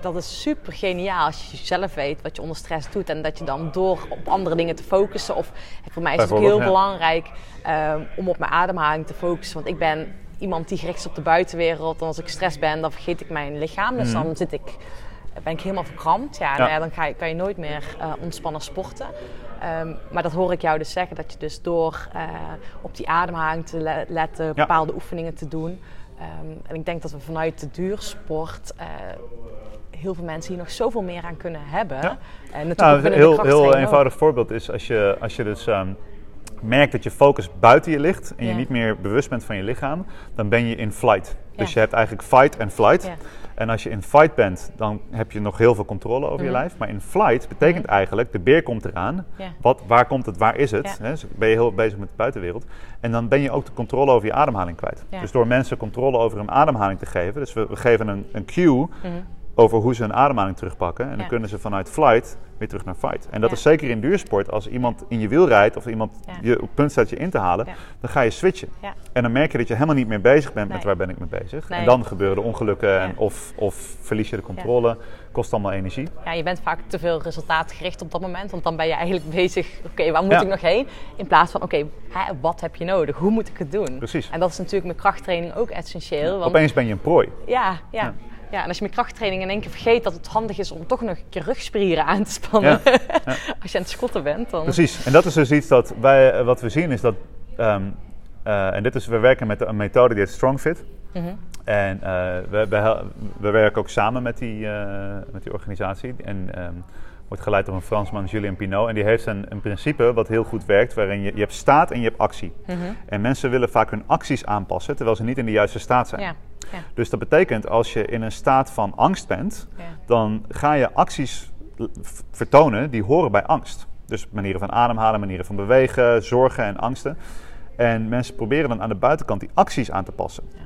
dat is super geniaal als je zelf weet wat je onder stress doet. En dat je dan door op andere dingen te focussen. Of voor mij is het ook heel ja. belangrijk um, om op mijn ademhaling te focussen. Want ik ben... iemand die gericht is op de buitenwereld. En als ik stress ben, dan vergeet ik mijn lichaam. Dus mm. dan zit ik, ben ik helemaal verkrampt. Ja, ja. Nou ja, dan ga je, kan je nooit meer uh, ontspannen sporten. Um, maar dat hoor ik jou dus zeggen. Dat je dus door uh, op die ademhaling te le- letten, ja. bepaalde oefeningen te doen. Um, en ik denk dat we vanuit de duursport... Uh, heel veel mensen hier nog zoveel meer aan kunnen hebben. Ja. En natuurlijk nou, een heel, heel eenvoudig ook. voorbeeld is als je, als je dus... Um, merk dat je focus buiten je ligt en je ja. niet meer bewust bent van je lichaam, dan ben je in flight. Ja. Dus je hebt eigenlijk fight en flight. Ja. En als je in fight bent, dan heb je nog heel veel controle over mm-hmm. je lijf. Maar in flight betekent mm-hmm. eigenlijk, de beer komt eraan. Ja. Wat, waar komt het, waar is het? Ja. He, dus ben je heel bezig met de buitenwereld. En dan ben je ook de controle over je ademhaling kwijt. Ja. Dus door mensen controle over hun ademhaling te geven, dus we, we geven een, een cue mm-hmm. over hoe ze hun ademhaling terugpakken. En ja. dan kunnen ze vanuit flight weer terug naar fight. En dat ja. is zeker in duursport. Als iemand in je wiel rijdt of iemand ja. je op punt staat je in te halen, ja. dan ga je switchen. Ja. En dan merk je dat je helemaal niet meer bezig bent nee. met waar ben ik mee bezig. Nee. En dan gebeuren de ongelukken ja. en of, of verlies je de controle. Ja. Kost allemaal energie. Ja, je bent vaak te veel resultaatgericht op dat moment. Want dan ben je eigenlijk bezig, oké, okay, waar moet ja. ik nog heen? In plaats van, oké, okay, wat heb je nodig? Hoe moet ik het doen? Precies. En dat is natuurlijk met krachttraining ook essentieel. Ja. Want... opeens ben je een prooi. Ja, ja. ja. Ja, en als je met krachttraining in één keer vergeet dat het handig is om toch nog je rugspieren aan te spannen. Ja, ja. Als je aan het schotten bent dan... Precies, en dat is dus iets dat wij, wat we zien is dat... Um, uh, en dit is, we werken met een methode die heet Strong Fit. Mm-hmm. En uh, we, we, we werken ook samen met die, uh, met die organisatie. En um, wordt geleid door een Fransman, Julien Pinault. En die heeft een, een principe wat heel goed werkt, waarin je, je hebt staat en je hebt actie. Mm-hmm. En mensen willen vaak hun acties aanpassen, terwijl ze niet in de juiste staat zijn. Ja. Ja. Dus dat betekent, als je in een staat van angst bent, ja. dan ga je acties v- vertonen die horen bij angst. Dus manieren van ademhalen, manieren van bewegen, zorgen en angsten. En mensen proberen dan aan de buitenkant die acties aan te passen. Ja.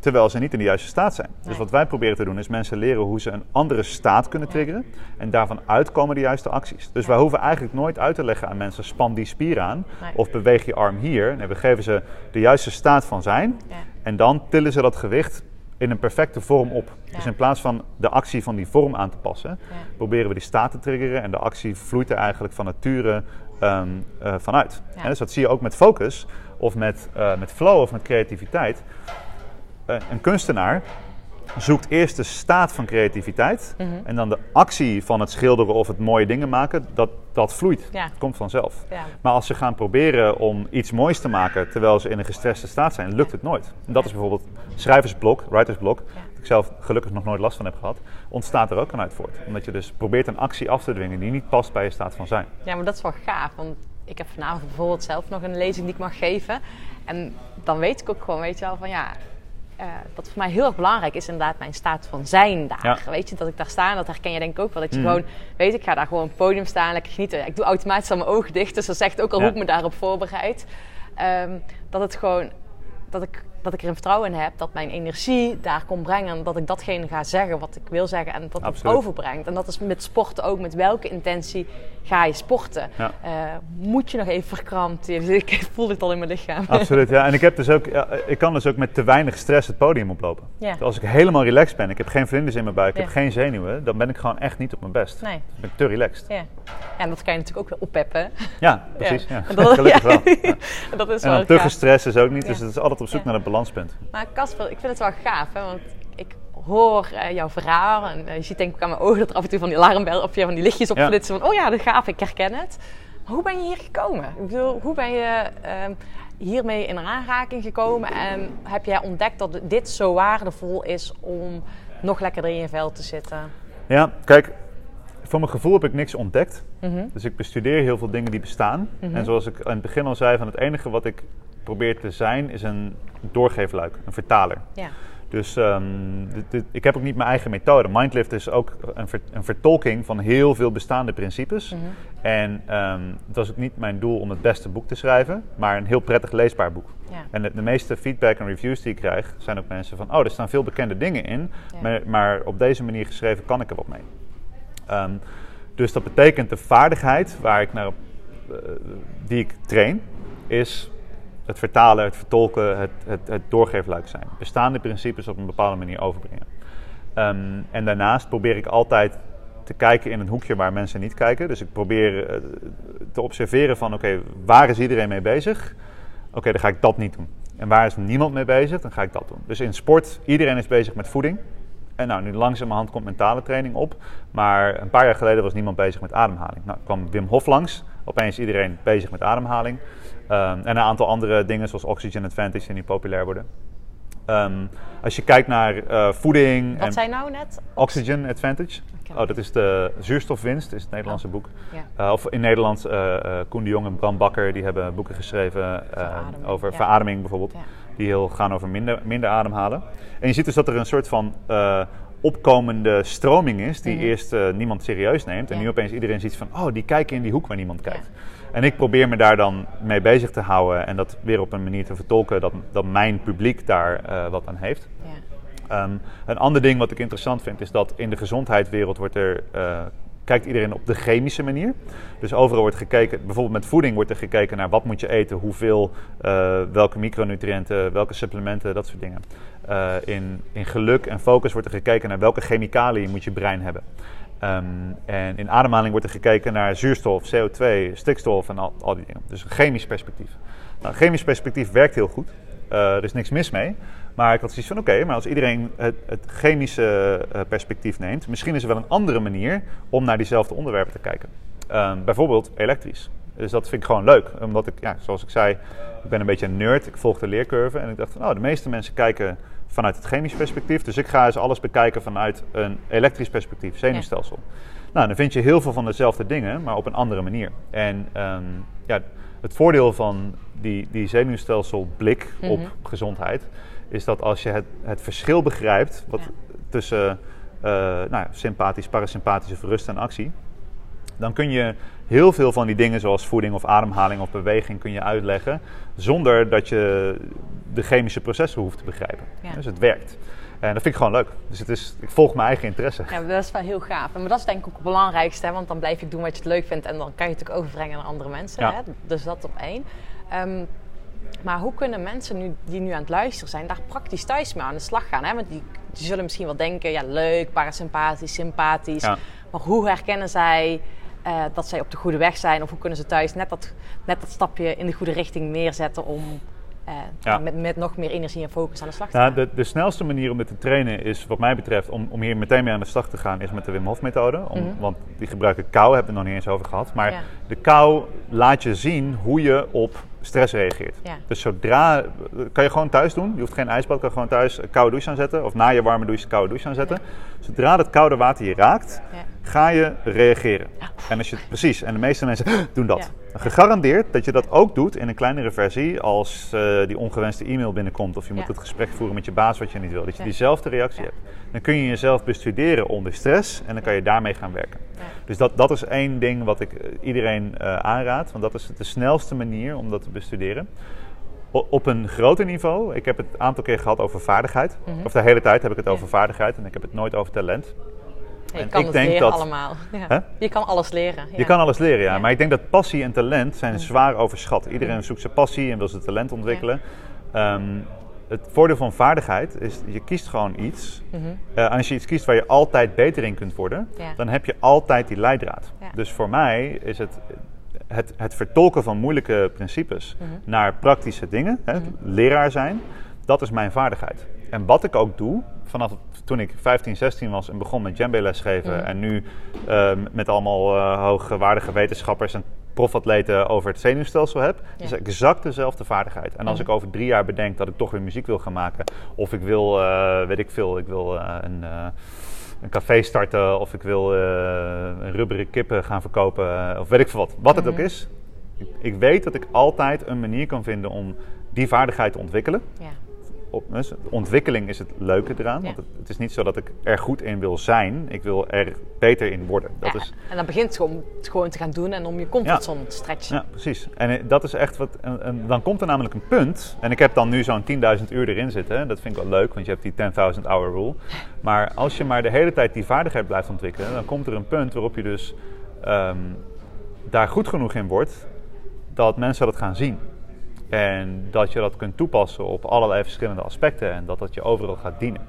Terwijl ze niet in de juiste staat zijn. Nee. Dus wat wij proberen te doen is mensen leren hoe ze een andere staat kunnen triggeren. Ja. En daarvan uitkomen de juiste acties. Dus ja. wij hoeven eigenlijk nooit uit te leggen aan mensen, span die spier aan. Nee. Of beweeg je arm hier. Nee, we geven ze de juiste staat van zijn. Ja. En dan tillen ze dat gewicht in een perfecte vorm op. Ja. Dus in plaats van de actie van die vorm aan te passen, ja. proberen we die staat te triggeren. En de actie vloeit er eigenlijk van nature um, uh, vanuit. Ja. En dus dat zie je ook met focus, of met, uh, met flow, of met creativiteit. Een kunstenaar zoekt eerst de staat van creativiteit mm-hmm. en dan de actie van het schilderen of het mooie dingen maken, dat, dat vloeit. Ja. Dat komt vanzelf. Ja. Maar als ze gaan proberen om iets moois te maken terwijl ze in een gestreste staat zijn, lukt het nooit. En dat is bijvoorbeeld schrijversblok, writersblok, ja. dat ik zelf gelukkig nog nooit last van heb gehad, ontstaat er ook aan uit voort. Omdat je dus probeert een actie af te dwingen die niet past bij je staat van zijn. Ja, maar dat is wel gaaf, want ik heb vanavond bijvoorbeeld zelf nog een lezing die ik mag geven en dan weet ik ook gewoon, weet je wel, van ja... Uh, wat voor mij heel erg belangrijk is, inderdaad mijn staat van zijn daar. Ja. Weet je, dat ik daar sta en dat herken je denk ik ook wel. Dat je mm. gewoon, weet ik ga daar gewoon op het podium staan, lekker genieten. Ik doe automatisch al mijn ogen dicht, dus dat zegt ook al ja. hoe ik me daarop voorbereid. Um, dat het gewoon, dat ik, dat ik er een vertrouwen in heb, dat mijn energie daar komt brengen. En dat ik datgene ga zeggen wat ik wil zeggen en dat het overbrengt. En dat is met sporten ook, met welke intentie ga je sporten. Ja. Uh, moet je nog even verkrampt? Ik voel het al in mijn lichaam. Absoluut, ja. En ik, heb dus ook, ja, ik kan dus ook met te weinig stress het podium oplopen. Ja. Dus als ik helemaal relaxed ben, ik heb geen vlinders in mijn buik, ik ja. heb geen zenuwen, dan ben ik gewoon echt niet op mijn best. Nee. Dus ben ik te relaxed. Ja. En dat kan je natuurlijk ook weer oppeppen. Ja, precies. Ja. Ja. En dat, gelukkig ja. wel. Ja. Dat is en wel te gaaf. Gestrest is ook niet, dus ja. het is altijd op zoek ja. naar een balans bent. Maar Kasper, ik vind het wel gaaf, hè? Want ik hoor uh, jouw verhaal en uh, je ziet denk ik aan mijn ogen dat er af en toe van die alarmbel of van die lichtjes op flitsen ja. van oh ja, dat gaaf, ik herken het. Maar hoe ben je hier gekomen? Ik bedoel, hoe ben je um, hiermee in aanraking gekomen en heb jij ontdekt dat dit zo waardevol is om nog lekkerder in je vel te zitten. Ja, kijk, voor mijn gevoel heb ik niks ontdekt. Mm-hmm. Dus ik bestudeer heel veel dingen die bestaan. Mm-hmm. En zoals ik aan het begin al zei, van het enige wat ik probeer te zijn is een doorgeefluik, een vertaler. Ja. Dus um, dit, dit, ik heb ook niet mijn eigen methode. MindLift is ook een, ver, een vertolking van heel veel bestaande principes. Mm-hmm. En um, het was ook niet mijn doel om het beste boek te schrijven, maar een heel prettig leesbaar boek. Ja. En de, de meeste feedback en reviews die ik krijg, zijn ook mensen van, oh, er staan veel bekende dingen in, ja. maar, maar op deze manier geschreven kan ik er wat mee. Um, dus dat betekent de vaardigheid waar ik naar op, uh, die ik train, is het vertalen, het vertolken, het, het, het doorgeefluik zijn. Bestaande principes op een bepaalde manier overbrengen. Um, en daarnaast probeer ik altijd te kijken in een hoekje waar mensen niet kijken. Dus ik probeer uh, te observeren van, oké, okay, waar is iedereen mee bezig? Oké, okay, dan ga ik dat niet doen. En waar is niemand mee bezig? Dan ga ik dat doen. Dus in sport, iedereen is bezig met voeding. En nou, nu langzamerhand komt mentale training op. Maar een paar jaar geleden was niemand bezig met ademhaling. Nou, kwam Wim Hof langs. Opeens iedereen bezig met ademhaling. Um, en een aantal andere dingen zoals Oxygen Advantage die nu populair worden. Um, als je kijkt naar uh, voeding... Wat zei nou net? Oxygen Advantage. Okay. Oh, dat is de zuurstofwinst, is het Nederlandse oh. boek. Ja. Uh, of in Nederland, uh, uh, Koen de Jong en Bram Bakker, die hebben boeken geschreven uh, verademing. over ja. verademing bijvoorbeeld. Ja. Die heel gaan over minder, minder ademhalen. En je ziet dus dat er een soort van uh, opkomende stroming is, die mm. eerst uh, niemand serieus neemt. Ja. En nu opeens iedereen ziet van, oh, die kijken in die hoek waar niemand kijkt. Ja. En ik probeer me daar dan mee bezig te houden en dat weer op een manier te vertolken dat, dat mijn publiek daar uh, wat aan heeft. Ja. Um, een ander ding wat ik interessant vind is dat in de gezondheidswereld wordt er, uh, kijkt iedereen op de chemische manier. Dus overal wordt gekeken, bijvoorbeeld met voeding wordt er gekeken naar wat moet je eten, hoeveel, uh, welke micronutriënten, welke supplementen, dat soort dingen. Uh, in, in geluk en focus wordt er gekeken naar welke chemicaliën moet je brein hebben. Um, en in ademhaling wordt er gekeken naar zuurstof, C O twee, stikstof en al, al die dingen. Dus een chemisch perspectief. Nou, een chemisch perspectief werkt heel goed. Uh, er is niks mis mee. Maar ik had zoiets van, oké, okay, maar als iedereen het, het chemische uh, perspectief neemt, misschien is er wel een andere manier om naar diezelfde onderwerpen te kijken. Um, bijvoorbeeld elektrisch. Dus dat vind ik gewoon leuk. Omdat ik, ja, zoals ik zei, ik ben een beetje een nerd. Ik volg de leercurve. En ik dacht, nou, oh, de meeste mensen kijken vanuit het chemisch perspectief. Dus ik ga eens alles bekijken vanuit een elektrisch perspectief, zenuwstelsel. Ja. Nou, dan vind je heel veel van dezelfde dingen, maar op een andere manier. En um, ja, het voordeel van die, die zenuwstelselblik mm-hmm. op gezondheid is dat als je het, het verschil begrijpt wat ja. tussen uh, nou, sympathisch, parasympathische rust en actie, dan kun je heel veel van die dingen zoals voeding of ademhaling of beweging kun je uitleggen zonder dat je de chemische processen hoeft te begrijpen. Ja. Dus het werkt. En dat vind ik gewoon leuk. Dus het is, ik volg mijn eigen interesse. Ja, dat is wel heel gaaf. Maar dat is denk ik ook het belangrijkste, hè? Want dan blijf je doen wat je het leuk vindt en dan kan je het ook overbrengen naar andere mensen. Ja. Hè? Dus dat op één. Um, maar hoe kunnen mensen nu, die nu aan het luisteren zijn, daar praktisch thuis mee aan de slag gaan? Hè? Want die, die zullen misschien wel denken, ja leuk, parasympathisch, sympathisch. Ja. Maar hoe herkennen zij Uh, dat zij op de goede weg zijn? Of hoe kunnen ze thuis net dat, net dat stapje in de goede richting neerzetten om uh, ja. met, met nog meer energie en focus aan de slag te gaan? Nou, de, de snelste manier om dit te trainen is, wat mij betreft, om, om hier meteen mee aan de slag te gaan, is met de Wim Hof-methode. Om, mm-hmm. Want die gebruiken kou, hebben we het nog niet eens over gehad. Maar ja. de kou laat je zien hoe je op stress reageert. Ja. Dus zodra, kan je gewoon thuis doen. Je hoeft geen ijsbad, kan gewoon thuis een koude douche aanzetten. Of na je warme douche een koude douche aanzetten. Ja. Zodra dat koude water je raakt, ja. ga je reageren. Ja. En als je, precies, en de meeste mensen doen dat. Ja. Gegarandeerd dat je dat ook doet in een kleinere versie als uh, die ongewenste e-mail binnenkomt. Of je moet ja. het gesprek voeren met je baas wat je niet wil. Dat je ja. diezelfde reactie ja. hebt. Dan kun je jezelf bestuderen onder stress en dan kan je daarmee gaan werken. Ja. Dus dat, dat is één ding wat ik iedereen uh, aanraad. Want dat is de snelste manier om dat te bestuderen. O, op een groter niveau, ik heb het een aantal keer gehad over vaardigheid. Mm-hmm. Of de hele tijd heb ik het over ja. vaardigheid en ik heb het nooit over talent. Ja, je en kan ik het denk leren dat, allemaal. Ja. Je kan alles leren. Ja. Je kan alles leren, ja. ja. Maar ik denk dat passie en talent zijn mm. zwaar overschat. Iedereen mm. zoekt zijn passie en wil zijn talent ontwikkelen. Ja. Um, het voordeel van vaardigheid is, je kiest gewoon iets. Mm-hmm. Uh, en als je iets kiest waar je altijd beter in kunt worden, ja. dan heb je altijd die leidraad. Ja. Dus voor mij is het... Het, het vertolken van moeilijke principes mm-hmm. naar praktische dingen, hè, mm-hmm. leraar zijn, dat is mijn vaardigheid. en wat ik ook doe, vanaf toen ik vijftien, zestien was en begon met djembe lesgeven mm. en nu uh, met allemaal uh, hoogwaardige wetenschappers en profatleten over het zenuwstelsel heb, ja. is exact dezelfde vaardigheid. En als mm. ik over drie jaar bedenk dat ik toch weer muziek wil gaan maken, of ik wil, uh, weet ik veel, ik wil uh, een... Uh, een café starten, of ik wil uh, rubberen kippen gaan verkopen, uh, of weet ik veel wat. Wat het mm-hmm. ook is. Ik, ik weet dat ik altijd een manier kan vinden om die vaardigheid te ontwikkelen. Ja. Op, dus ontwikkeling is het leuke eraan. Ja. Want het, het is niet zo dat ik er goed in wil zijn. Ik wil er beter in worden. Dat ja, is... En dan begint het om het gewoon te gaan doen en om je comfortzone ja. te stretchen. Ja, precies. En dat is echt wat... En, en dan komt er namelijk een punt. En ik heb dan nu zo'n tienduizend uur erin zitten. Dat vind ik wel leuk, want je hebt die ten thousand hour rule. Maar als je maar de hele tijd die vaardigheid blijft ontwikkelen, dan komt er een punt waarop je dus um, daar goed genoeg in wordt, dat mensen dat gaan zien. En dat je dat kunt toepassen op allerlei verschillende aspecten en dat dat je overal gaat dienen.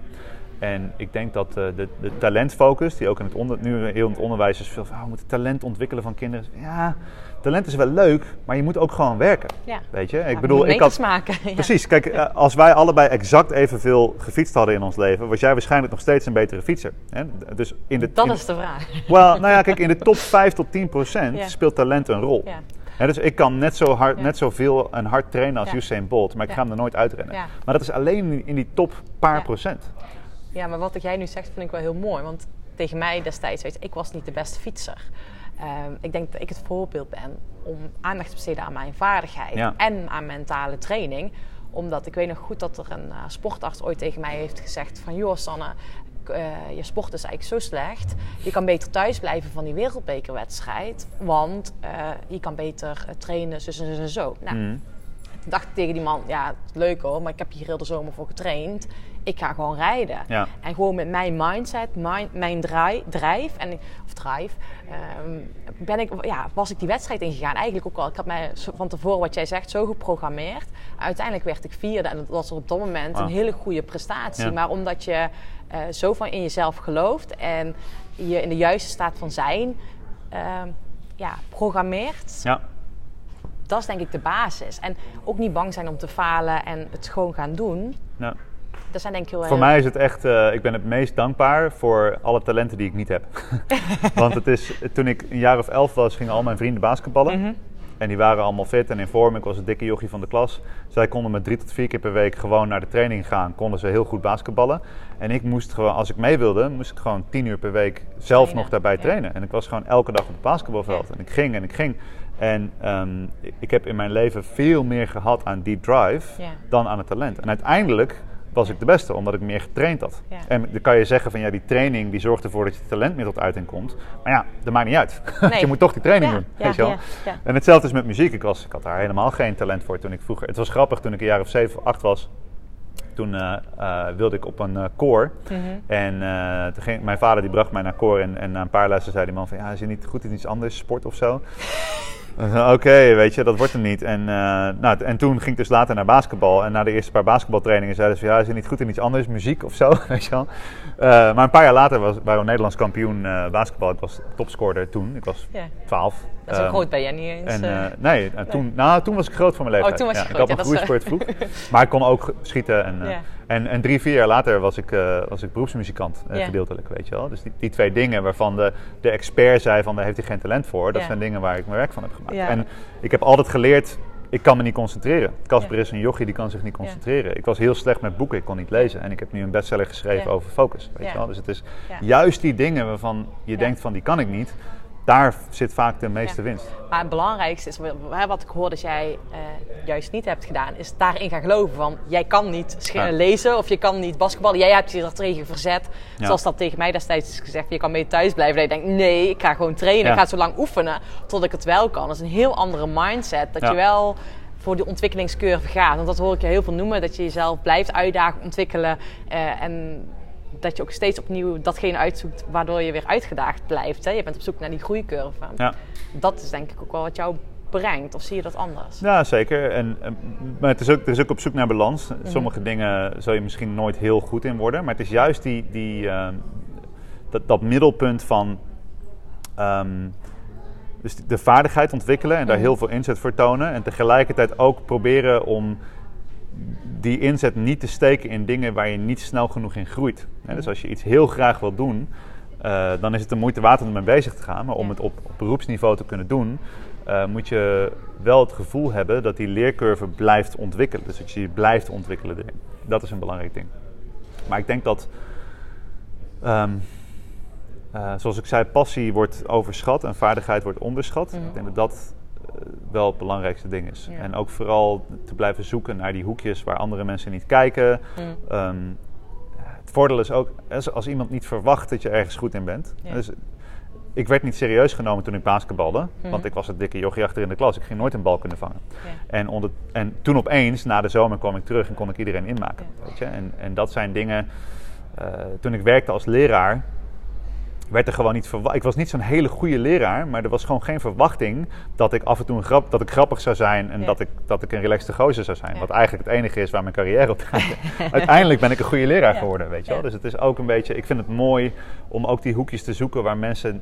En ik denk dat uh, de, de talentfocus, die ook in het onder, nu heel in het onderwijs is veel van, oh, we moeten talent ontwikkelen van kinderen. Ja, talent is wel leuk, maar je moet ook gewoon werken. Ja. Weet je? Ik ja, bedoel, ik had, maken. Ja. Precies, kijk, uh, als wij allebei exact evenveel gefietst hadden in ons leven, was jij waarschijnlijk nog steeds een betere fietser. Hè? Dus in de, dat in, is de vraag. Well, nou ja, kijk, in de top vijf tot tien procent ja. speelt talent een rol. Ja. He, dus ik kan net zo hard, ja. net zoveel en hard trainen als ja. Usain Bolt, maar ik ja. ga hem er nooit uitrennen. Ja. Maar dat is alleen in die top paar ja. procent. Ja, maar wat jij nu zegt vind ik wel heel mooi. Want tegen mij destijds, weet je, ik was niet de beste fietser. Um, ik denk dat ik het voorbeeld ben om aandacht te besteden aan mijn vaardigheid ja. en aan mentale training. Omdat ik weet nog goed dat er een uh, sportarts ooit tegen mij heeft gezegd van, joh Sanne, Uh, je sport is eigenlijk zo slecht. Je kan beter thuis blijven van die wereldbekerwedstrijd. Want uh, je kan beter uh, trainen, zo en zo en zo. Nou, mm. toen dacht ik tegen die man, ja, leuk hoor, maar ik heb hier heel de zomer voor getraind. Ik ga gewoon rijden. Ja. En gewoon met mijn mindset, mijn, mijn draai, drijf, en, of drive, um, ben ik, ja, was ik die wedstrijd ingegaan. Eigenlijk ook al. Ik had mij van tevoren, wat jij zegt, zo geprogrammeerd. Uiteindelijk werd ik vierde en dat was op dat moment wow. een hele goede prestatie. Ja. Maar omdat je uh, zo van in jezelf gelooft en je in de juiste staat van zijn, uh, ja, programmeert. Ja. Dat is denk ik de basis. En ook niet bang zijn om te falen en het gewoon gaan doen. Ja. Dat zijn denk ik heel voor heel... mij is het echt, uh, ik ben het meest dankbaar voor alle talenten die ik niet heb. Want het is, toen ik een jaar of elf was, gingen al mijn vrienden basketballen. Mm-hmm. En die waren allemaal fit en in vorm. Ik was een dikke jochie van de klas. Zij konden met drie tot vier keer per week gewoon naar de training gaan. Konden ze heel goed basketballen. En ik moest gewoon, als ik mee wilde, moest ik gewoon tien uur per week zelf trainen. nog daarbij ja. trainen. En ik was gewoon elke dag op het basketbalveld. Ja. En ik ging en ik ging. En um, ik heb in mijn leven veel meer gehad aan die drive ja. dan aan het talent. En uiteindelijk was ik de beste, omdat ik meer getraind had. Ja. En dan kan je zeggen van ja, die training die zorgt ervoor dat je talent meer tot uiting komt. Maar ja, dat maakt niet uit. Nee. Je moet toch die training ja. doen. Ja. Weet je wel? Ja. Ja. En hetzelfde is met muziek. Ik, was, ik had daar helemaal geen talent voor toen ik vroeger... Het was grappig, toen ik een jaar of zeven of acht was, toen uh, uh, wilde ik op een uh, koor. Mm-hmm. En uh, toen ging, mijn vader die bracht mij naar koor en, en na een paar lessen zei die man van ja, is je niet goed in iets anders, sport of zo? Oké, okay, weet je, dat wordt hem niet. En, uh, nou, en toen ging ik dus later naar basketbal. En na de eerste paar basketbaltrainingen zeiden ze van ja, is het niet goed in iets anders, muziek of zo, weet je wel. Uh, maar een paar jaar later was, waren we Nederlands kampioen uh, basketbal. Ik was topscorer toen, ik was twaalf. Yeah. Dat is ook um, groot bij jij niet eens. En, uh, nee, en toen, nou, toen was ik groot voor mijn leeftijd. Oh, toen was je ja, groot, ik had een ja, goede sport vroeg. Maar ik kon ook schieten. En, uh, yeah. en, en drie, vier jaar later was ik, uh, was ik beroepsmuzikant, uh, yeah. gedeeltelijk, weet je wel. Dus die, die twee dingen waarvan de, de expert zei van daar heeft hij geen talent voor. Dat yeah. zijn dingen waar ik mijn werk van heb gemaakt. Yeah. En ik heb altijd geleerd, ik kan me niet concentreren. Kasper yeah. is een jochie, die kan zich niet concentreren. Yeah. Ik was heel slecht met boeken, ik kon niet lezen. En ik heb nu een bestseller geschreven yeah. over focus, weet yeah. je wel. Dus het is yeah. juist die dingen waarvan je yeah. denkt van die kan ik niet. Daar zit vaak de meeste ja. winst. Maar het belangrijkste is, wat ik hoor dat jij uh, juist niet hebt gedaan, is daarin gaan geloven van, jij kan niet sch- ja. lezen of je kan niet basketballen. Jij hebt je er tegen verzet. Ja. Zoals dat tegen mij destijds is gezegd, je kan mee thuis blijven. Dat je denkt, nee, ik ga gewoon trainen. Ja. Ik ga zo lang oefenen tot ik het wel kan. Dat is een heel andere mindset. Dat ja. je wel voor die ontwikkelingscurve gaat. Want dat hoor ik je heel veel noemen. Dat je jezelf blijft uitdagen, ontwikkelen uh, en... dat je ook steeds opnieuw datgene uitzoekt waardoor je weer uitgedaagd blijft. Hè? Je bent op zoek naar die groeikurve. Ja. Dat is denk ik ook wel wat jou brengt. Of zie je dat anders? Ja, zeker. En, maar het is ook, er is ook op zoek naar balans. Mm-hmm. Sommige dingen zul je misschien nooit heel goed in worden. Maar het is juist die, die, uh, dat, dat middelpunt van... Um, dus de vaardigheid ontwikkelen en daar mm-hmm. heel veel inzet voor tonen. En tegelijkertijd ook proberen om die inzet niet te steken in dingen waar je niet snel genoeg in groeit. Ja, dus als je iets heel graag wilt doen, uh, dan is het de moeite waard om ermee bezig te gaan. Maar om ja. het op, op beroepsniveau te kunnen doen, uh, moet je wel het gevoel hebben dat die leercurve blijft ontwikkelen. Dus dat je je blijft ontwikkelen. Dat is een belangrijk ding. Maar ik denk dat, um, uh, zoals ik zei, passie wordt overschat en vaardigheid wordt onderschat. Mm-hmm. Ik denk dat dat wel het belangrijkste ding is. Ja. En ook vooral te blijven zoeken naar die hoekjes waar andere mensen niet kijken. Mm. Um, het voordeel is ook, als iemand niet verwacht dat je ergens goed in bent. Ja. Dus ik werd niet serieus genomen toen ik basketbalde. Mm. Want ik was het dikke jochie achter in de klas. Ik ging nooit een bal kunnen vangen. Ja. En, onder, en toen opeens, na de zomer, kwam ik terug en kon ik iedereen inmaken. Ja. Weet je? En, en dat zijn dingen... Uh, toen ik werkte als leraar... werd er gewoon niet verwacht. Ik was niet zo'n hele goede leraar, maar er was gewoon geen verwachting dat ik af en toe een grap, dat ik grappig zou zijn en ja. dat ik dat ik een relaxte gozer zou zijn. Ja. Wat eigenlijk het enige is waar mijn carrière op gaat. Uiteindelijk ben ik een goede leraar ja. geworden, weet je wel. Ja. Dus het is ook een beetje. Ik vind het mooi om ook die hoekjes te zoeken waar mensen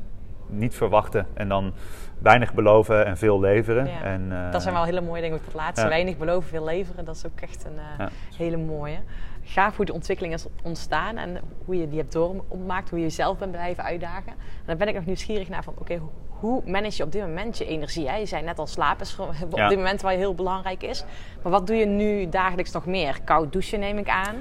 niet verwachten en dan weinig beloven en veel leveren. Ja. En, uh, dat zijn wel hele mooie dingen. Dat laatste ja. weinig beloven, veel leveren. Dat is ook echt een uh, ja. hele mooie. Gaaf hoe de ontwikkeling is ontstaan en hoe je die hebt doormaakt, hoe je jezelf bent blijven uitdagen. En dan ben ik nog nieuwsgierig naar van, oké, okay, hoe manage je op dit moment je energie? Hè? Je zei net al, slaap is op ja. dit moment wel heel belangrijk is. Maar wat doe je nu dagelijks nog meer? Koud douchen neem ik aan.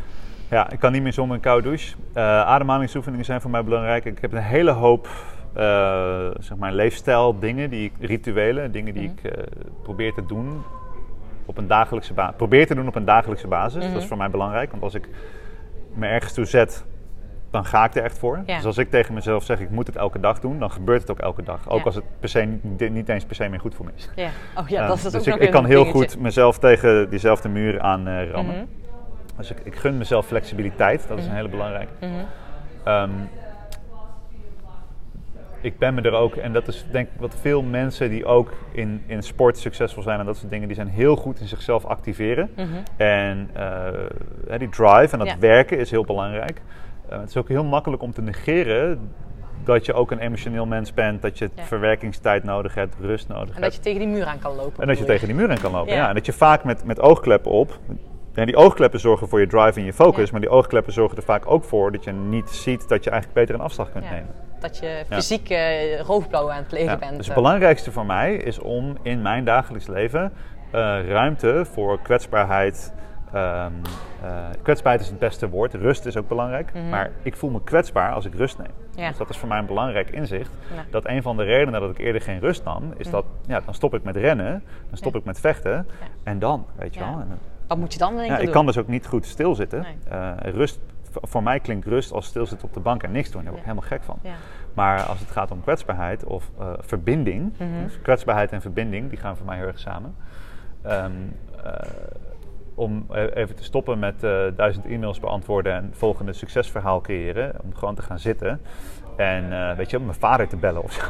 Ja, ik kan niet meer zonder een koud douche. Uh, ademhalingsoefeningen zijn voor mij belangrijk. Ik heb een hele hoop uh, zeg maar leefstijl dingen, die ik, rituelen, dingen die mm. ik uh, probeer te doen. Op een dagelijkse ba- probeer te doen op een dagelijkse basis. Mm-hmm. Dat is voor mij belangrijk. Want als ik me ergens toe zet, dan ga ik er echt voor. Ja. Dus als ik tegen mezelf zeg, ik moet het elke dag doen, dan gebeurt het ook elke dag. Ook ja. als het per se niet, niet eens per se meer goed voor me is. Ja. Oh, ja, dat is uh, dus ook ik, nog ik kan heel dingetje. goed mezelf tegen diezelfde muren aan uh, rammen. Mm-hmm. Dus ik, ik gun mezelf flexibiliteit. Dat is mm-hmm. een hele belangrijke. Mm-hmm. Um, Ik ben me er ook, en dat is denk ik wat veel mensen die ook in, in sport succesvol zijn en dat soort dingen, die zijn heel goed in zichzelf activeren. Mm-hmm. En uh, die drive en dat ja. werken is heel belangrijk. Uh, het is ook heel makkelijk om te negeren dat je ook een emotioneel mens bent, dat je ja. verwerkingstijd nodig hebt, rust nodig en hebt. En dat je tegen die muur aan kan lopen. En dat je, je tegen die muur aan kan lopen, ja. ja. En dat je vaak met, met oogkleppen op. En die oogkleppen zorgen voor je drive en je focus, ja. maar die oogkleppen zorgen er vaak ook voor dat je niet ziet dat je eigenlijk beter een afslag kunt ja. nemen. Dat je fysiek ja. roofbouw aan het plegen ja. bent. Dus het belangrijkste voor mij is om in mijn dagelijks leven uh, ruimte voor kwetsbaarheid. Um, uh, kwetsbaarheid is het beste woord, rust is ook belangrijk. Mm-hmm. Maar ik voel me kwetsbaar als ik rust neem. Ja. Dus dat is voor mij een belangrijk inzicht. Ja. Dat een van de redenen dat ik eerder geen rust nam, is dat ja, dan stop ik met rennen, dan stop ja. ik met vechten ja. en dan, weet je ja. wel. En, wat moet je dan denken? Ja, ik kan dus ook niet goed stilzitten. Nee. Uh, rust, voor mij klinkt rust als stilzitten op de bank en niks doen. Daar word ik ja. helemaal gek van. Ja. Maar als het gaat om kwetsbaarheid of uh, verbinding. Mm-hmm. Dus kwetsbaarheid en verbinding, die gaan voor mij heel erg samen. Um, uh, om even te stoppen met uh, duizend e-mails beantwoorden en volgende succesverhaal creëren. Om gewoon te gaan zitten. En uh, weet je, mijn vader te bellen of zo.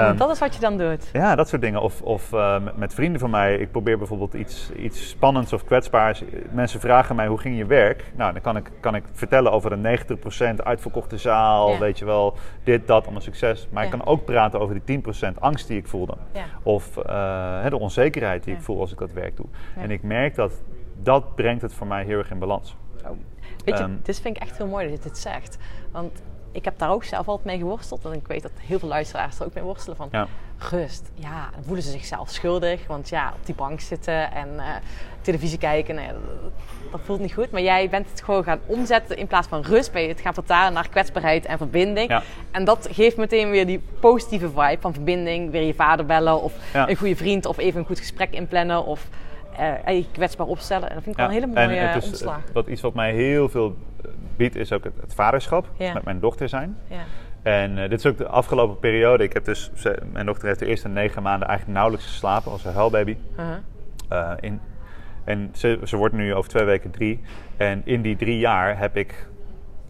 um, dat is wat je dan doet? Ja, dat soort dingen. Of, of uh, met vrienden van mij. Ik probeer bijvoorbeeld iets, iets spannends of kwetsbaars. Mensen vragen mij, hoe ging je werk? Nou, dan kan ik, kan ik vertellen over een negentig procent uitverkochte zaal. Ja. Weet je wel, dit, dat, allemaal succes. Maar ja. ik kan ook praten over die tien procent angst die ik voel dan. Ja. Of uh, de onzekerheid die ja. ik voel als ik dat werk doe. Ja. En ik merk dat dat brengt het voor mij heel erg in balans. Oh. Weet je, um, dit vind ik echt heel mooi dat je dit zegt. Want ik heb daar ook zelf altijd mee geworsteld. En ik weet dat heel veel luisteraars er ook mee worstelen van ja. rust. Ja, dan voelen ze zichzelf schuldig. Want ja, op die bank zitten en uh, televisie kijken, uh, dat voelt niet goed. Maar jij bent het gewoon gaan omzetten in plaats van rust. Ben je het gaan vertalen naar kwetsbaarheid en verbinding. Ja. En dat geeft meteen weer die positieve vibe van verbinding. Weer je vader bellen of ja. een goede vriend of even een goed gesprek inplannen. Of uh, je kwetsbaar opstellen. En dat vind ik ja. wel een hele mooie en het is, omslag. Wat iets wat mij heel veel biedt is ook het, het vaderschap, ja. met mijn dochter zijn. Ja. En uh, dit is ook de afgelopen periode. Ik heb dus, ze, mijn dochter heeft de eerste negen maanden eigenlijk nauwelijks geslapen als een huilbaby. Uh-huh. Uh, in, en ze, ze wordt nu over twee weken drie. En in die drie jaar heb ik,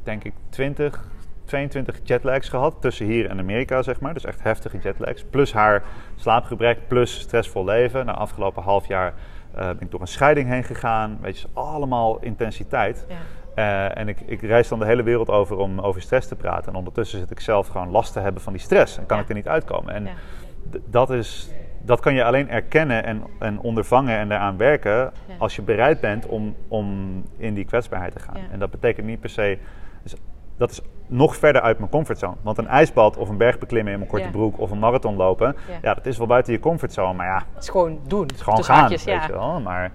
denk ik, twintig, tweeëntwintig jetlags gehad. Tussen hier en Amerika, zeg maar. Dus echt heftige jetlags. Plus haar slaapgebrek, plus stressvol leven. Nou, afgelopen half jaar uh, ben ik door een scheiding heen gegaan. Weet je, allemaal intensiteit. Ja. Uh, en ik, ik reis dan de hele wereld over om over stress te praten. En ondertussen zit ik zelf gewoon last te hebben van die stress. En kan ja. ik er niet uitkomen. En ja. d- dat is dat kan je alleen erkennen en, en ondervangen en daaraan werken... Ja. als je bereid bent om, om in die kwetsbaarheid te gaan. Ja. En dat betekent niet per se... Dus dat is nog verder uit mijn comfortzone. Want een ijsbad of een berg beklimmen in mijn korte ja. broek... of een marathon lopen, ja. ja, dat is wel buiten je comfortzone. Maar ja... Het is gewoon doen. Het is gewoon gaan, haakjes, weet ja. je wel. Maar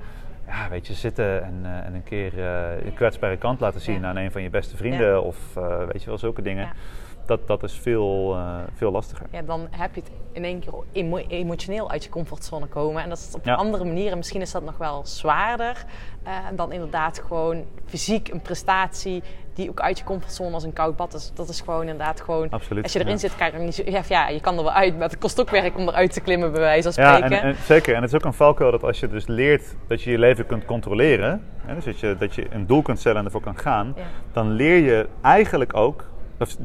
ja, weet je, zitten en, uh, en een keer uh, je kwetsbare kant laten zien... Ja. aan een van je beste vrienden ja. of uh, weet je wel, zulke dingen... Ja. Dat, dat is veel, uh, veel lastiger. Ja, dan heb je het in één keer emo- emotioneel uit je comfortzone komen. En dat is op ja. een andere manier. En misschien is dat nog wel zwaarder uh, dan inderdaad gewoon fysiek een prestatie... die ook uit je comfortzone als een koud bad is. Dat is gewoon inderdaad gewoon... Absoluut, als je erin ja. zit, kan je er niet zo... Ja, ja, je kan er wel uit, maar het kost ook werk om eruit te klimmen bij wijze van spreken. Ja, en, en, zeker. En het is ook een valkuil dat als je dus leert dat je je leven kunt controleren... Hè, dus dat je, dat je een doel kunt stellen en ervoor kan gaan... Ja. dan leer je eigenlijk ook...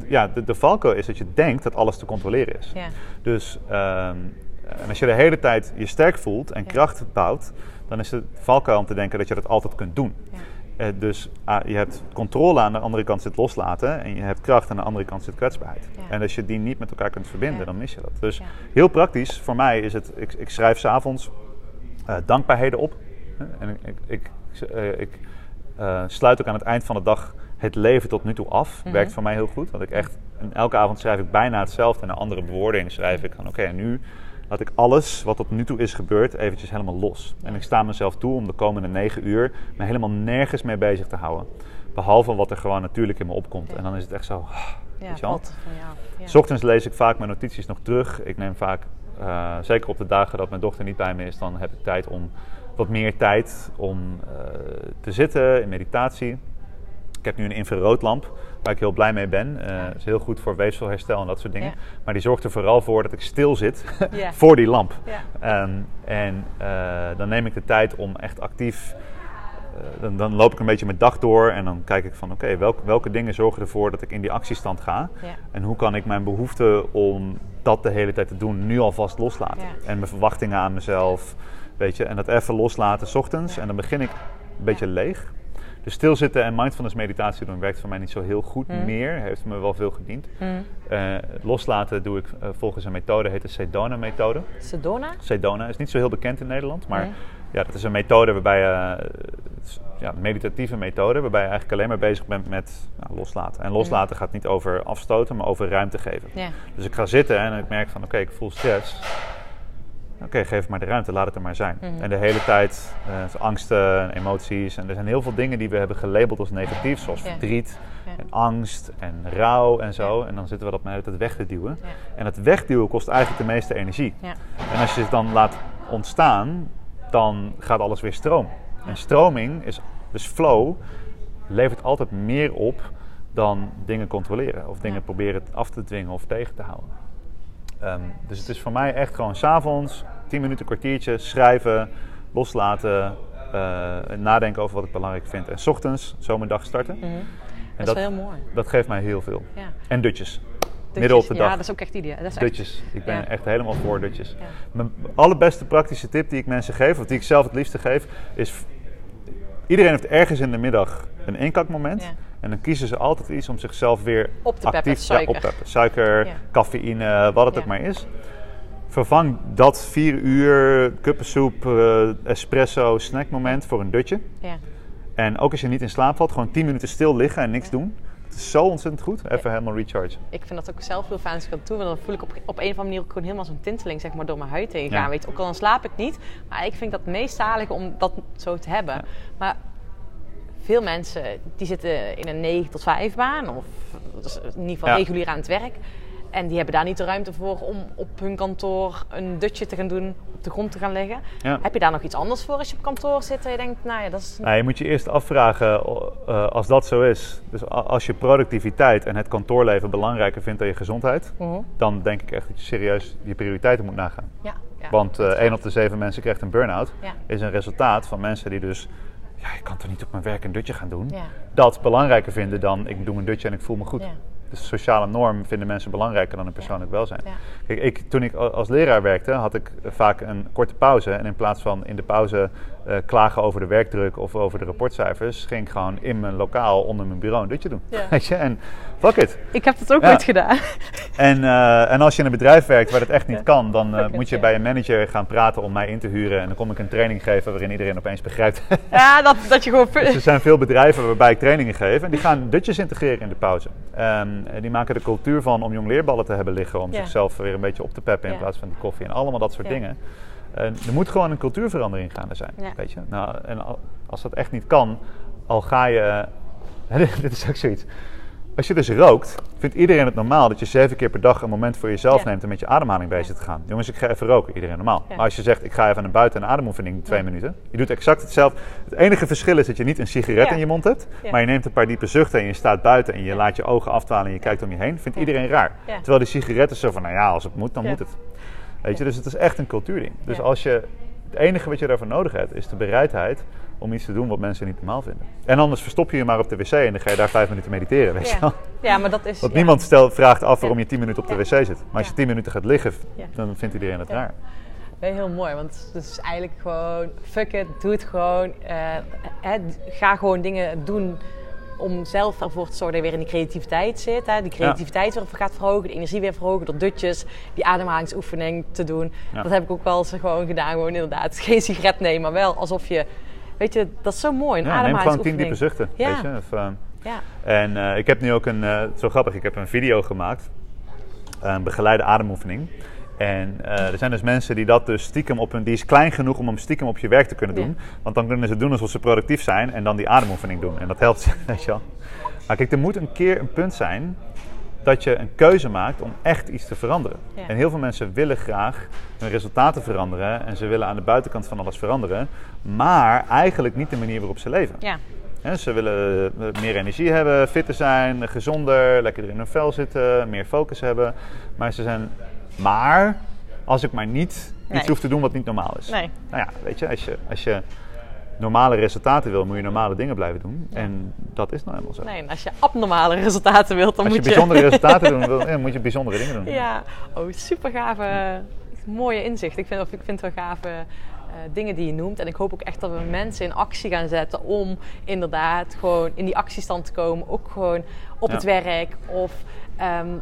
Ja, de, de valkuil is dat je denkt dat alles te controleren is. Ja. Dus um, en als je de hele tijd je sterk voelt en ja. kracht bouwt... dan is het valkuil om te denken dat je dat altijd kunt doen. Ja. Uh, dus uh, je hebt controle, aan de andere kant zit loslaten... en je hebt kracht, aan de andere kant zit kwetsbaarheid. Ja. En als je die niet met elkaar kunt verbinden, ja. dan mis je dat. Dus ja. heel praktisch, voor mij is het... Ik, ik schrijf 's avonds uh, dankbaarheden op. Uh, en ik, ik, uh, ik uh, sluit ook aan het eind van de dag... Het leven tot nu toe af mm-hmm. werkt voor mij heel goed. Want ik echt, en elke avond schrijf ik bijna hetzelfde. En een andere bewoording schrijf ik van... Oké, okay, nu laat ik alles wat tot nu toe is gebeurd eventjes helemaal los. En ik sta mezelf toe om de komende negen uur... me helemaal nergens mee bezig te houden. Behalve wat er gewoon natuurlijk in me opkomt. Ja. En dan is het echt zo... Ja, weet je wel? Wat van jou. Ja. 's Ochtends lees ik vaak mijn notities nog terug. Ik neem vaak... Uh, zeker op de dagen dat mijn dochter niet bij me is... dan heb ik tijd om... Wat meer tijd om uh, te zitten in meditatie... Ik heb nu een infraroodlamp, waar ik heel blij mee ben. Uh, ja. is heel goed voor weefselherstel en dat soort dingen. Ja. Maar die zorgt er vooral voor dat ik stil zit ja. voor die lamp. Ja. Um, en uh, dan neem ik de tijd om echt actief... Uh, dan, dan loop ik een beetje mijn dag door en dan kijk ik van... Oké, okay, welk, welke dingen zorgen ervoor dat ik in die actiestand ga? Ja. En hoe kan ik mijn behoefte om dat de hele tijd te doen nu alvast loslaten? Ja. En mijn verwachtingen aan mezelf, weet je. En dat even loslaten 's ochtends. Ja. En dan begin ik een beetje ja. leeg. Dus stilzitten en mindfulness meditatie doen werkt voor mij niet zo heel goed mm. meer. Heeft me wel veel gediend. Mm. Uh, loslaten doe ik uh, volgens een methode, heet de Sedona methode. Sedona? Sedona is niet zo heel bekend in Nederland. Maar mm. ja, dat is een methode waarbij je... Uh, ja, meditatieve methode waarbij je eigenlijk alleen maar bezig bent met nou, loslaten. En loslaten mm. gaat niet over afstoten, maar over ruimte geven. Yeah. Dus ik ga zitten en ik merk van oké, okay, ik voel stress. Oké, okay, geef maar de ruimte, laat het er maar zijn. Mm-hmm. En de hele tijd uh, angsten en emoties. En er zijn heel veel dingen die we hebben gelabeld als negatief. Zoals yeah. verdriet yeah. en angst en rouw en zo. Yeah. En dan zitten we dat maar de hele tijd weg te duwen. Yeah. En dat wegduwen kost eigenlijk de meeste energie. Yeah. En als je het dan laat ontstaan, dan gaat alles weer stromen. Yeah. En stroming, is, dus flow, levert altijd meer op dan dingen controleren. Of dingen yeah. proberen af te dwingen of tegen te houden. Um, dus het is voor mij echt gewoon 's avonds, tien minuten, kwartiertje, schrijven, loslaten, uh, nadenken over wat ik belangrijk vind. En 's ochtends, zo mijn dag starten. Mm-hmm. En dat, dat is wel heel mooi. Dat geeft mij heel veel. Ja. En dutjes. dutjes. Midden op de dag. Ja, dat is ook echt ideaal. Dat is dutjes. Echt... Ik ben ja. echt helemaal voor dutjes. Ja. Mijn allerbeste praktische tip die ik mensen geef, of die ik zelf het liefste geef, is... Iedereen heeft ergens in de middag een inkakmoment. Ja. En dan kiezen ze altijd iets om zichzelf weer op te actief peppen, ja, op te peppen. Suiker, ja. cafeïne, wat het ja. ook maar is. Vervang dat vier uur kuppensoep, uh, espresso, snackmoment voor een dutje. Ja. En ook als je niet in slaap valt, gewoon tien minuten stil liggen en niks ja. doen. Het is zo ontzettend goed. Even ja. helemaal rechargen. Ik vind dat ook zelf heel fijn als ik dat doe. Want dan voel ik op, op een of andere manier ook gewoon helemaal zo'n tinteling zeg maar, door mijn huid heen gaan. Ja. Weet, ook al dan slaap ik niet. Maar ik vind dat meest zalig om dat zo te hebben. Ja. Maar... Veel mensen die zitten in een negen tot vijf baan of in ieder geval ja. regulier aan het werk. En die hebben daar niet de ruimte voor om op hun kantoor een dutje te gaan doen, op de grond te gaan liggen. Ja. Heb je daar nog iets anders voor als je op kantoor zit en je denkt, nou ja, dat is... Nou, je moet je eerst afvragen, uh, als dat zo is, dus als je productiviteit en het kantoorleven belangrijker vindt dan je gezondheid, uh-huh. dan denk ik echt dat je serieus je prioriteiten moet nagaan. Ja, ja. Want uh, één op de zeven mensen krijgt een burn-out, ja. is een resultaat van mensen die dus... Ja, ik kan toch niet op mijn werk een dutje gaan doen. Ja. Dat belangrijker vinden dan ik doe een dutje en ik voel me goed. Ja. De sociale norm vinden mensen belangrijker dan hun persoonlijk ja. welzijn. Ja. Kijk, ik, toen ik als leraar werkte, had ik vaak een korte pauze. En in plaats van in de pauze Uh, klagen over de werkdruk of over de rapportcijfers, ging ik gewoon in mijn lokaal onder mijn bureau een dutje doen. Ja. Weet je? En fuck it. Ik heb dat ook ja. ooit gedaan. En, uh, en als je in een bedrijf werkt waar dat echt niet ja. kan, dan uh, moet je bij een manager gaan praten om mij in te huren. En dan kom ik een training geven waarin iedereen opeens begrijpt. Ja, dat, dat je gewoon... Dus er zijn veel bedrijven waarbij ik trainingen geef en die gaan dutjes integreren in de pauze. Um, die maken de cultuur van om jong leerballen te hebben liggen, om ja. zichzelf weer een beetje op te peppen in ja. plaats van de koffie en allemaal dat soort ja. dingen. Uh, er moet gewoon een cultuurverandering gaande zijn, ja. weet je. Nou, en al, als dat echt niet kan, al ga je... Uh, dit is ook zoiets. Als je dus rookt, vindt iedereen het normaal dat je zeven keer per dag een moment voor jezelf ja. neemt en met je ademhaling bezig ja. te gaan. Jongens, ik ga even roken. Iedereen normaal. Ja. Maar als je zegt, ik ga even naar buiten een ademoefening, twee ja. minuten. Je doet exact hetzelfde. Het enige verschil is dat je niet een sigaret ja. in je mond hebt, ja. maar je neemt een paar diepe zuchten en je staat buiten en je ja. laat je ogen afdwalen en je kijkt om je heen. Vindt ja. iedereen raar. Ja. Terwijl die sigaretten zo van, nou ja, als het moet, dan ja. moet het. Weet je, dus het is echt een cultuurding. Dus ja. als je, het enige wat je daarvoor nodig hebt, is de bereidheid om iets te doen wat mensen niet normaal vinden. En anders verstop je je maar op de wc en dan ga je daar vijf minuten mediteren, weet je wel. Ja. ja, maar dat is... Want ja. niemand stelt, vraagt af waarom je tien minuten op de ja. wc zit. Maar als je tien minuten gaat liggen, ja. dan vindt iedereen het ja. raar. Ja, heel mooi, want het is eigenlijk gewoon, fuck it, doe het gewoon. Uh, eh, ga gewoon dingen doen om zelf ervoor te zorgen dat je weer in die creativiteit zit. Hè? Die creativiteit ja. weer gaat verhogen, de energie weer verhogen door dutjes, die ademhalingsoefening te doen. Ja. Dat heb ik ook wel eens gewoon gedaan, gewoon inderdaad. Geen sigaret nemen, maar wel alsof je... Weet je, dat is zo mooi, een ja, ademhalingsoefening. Neem gewoon tien diepe zuchten, ja. weet je. Of, uh, ja. En uh, ik heb nu ook een, uh, zo grappig, ik heb een video gemaakt. Een begeleide ademoefening. En uh, er zijn dus mensen die dat dus stiekem op hun... Die is klein genoeg om hem stiekem op je werk te kunnen doen. Ja. Want dan kunnen ze doen alsof ze productief zijn en dan die ademoefening doen. En dat helpt ze, weet je wel. Maar kijk, er moet een keer een punt zijn dat je een keuze maakt om echt iets te veranderen. Ja. En heel veel mensen willen graag hun resultaten veranderen en ze willen aan de buitenkant van alles veranderen. Maar eigenlijk niet de manier waarop ze leven. Ja. He, ze willen meer energie hebben, fitter zijn, gezonder, lekkerder in hun vel zitten, meer focus hebben. Maar ze zijn... Maar als ik maar niet iets nee. hoef te doen wat niet normaal is. Nee. Nou ja, weet je als, je, als je normale resultaten wil, moet je normale dingen blijven doen. Ja. En dat is nou helemaal zo. Nee, en als je abnormale resultaten wilt, dan als moet je... Als je bijzondere resultaten doen wil, dan moet je bijzondere dingen doen. Ja, oh, super gave, ja. mooie inzicht. Ik vind, of ik vind het wel gave... Uh, dingen die je noemt. En ik hoop ook echt dat we mensen in actie gaan zetten om inderdaad gewoon in die actiestand te komen. Ook gewoon op ja. het werk of um,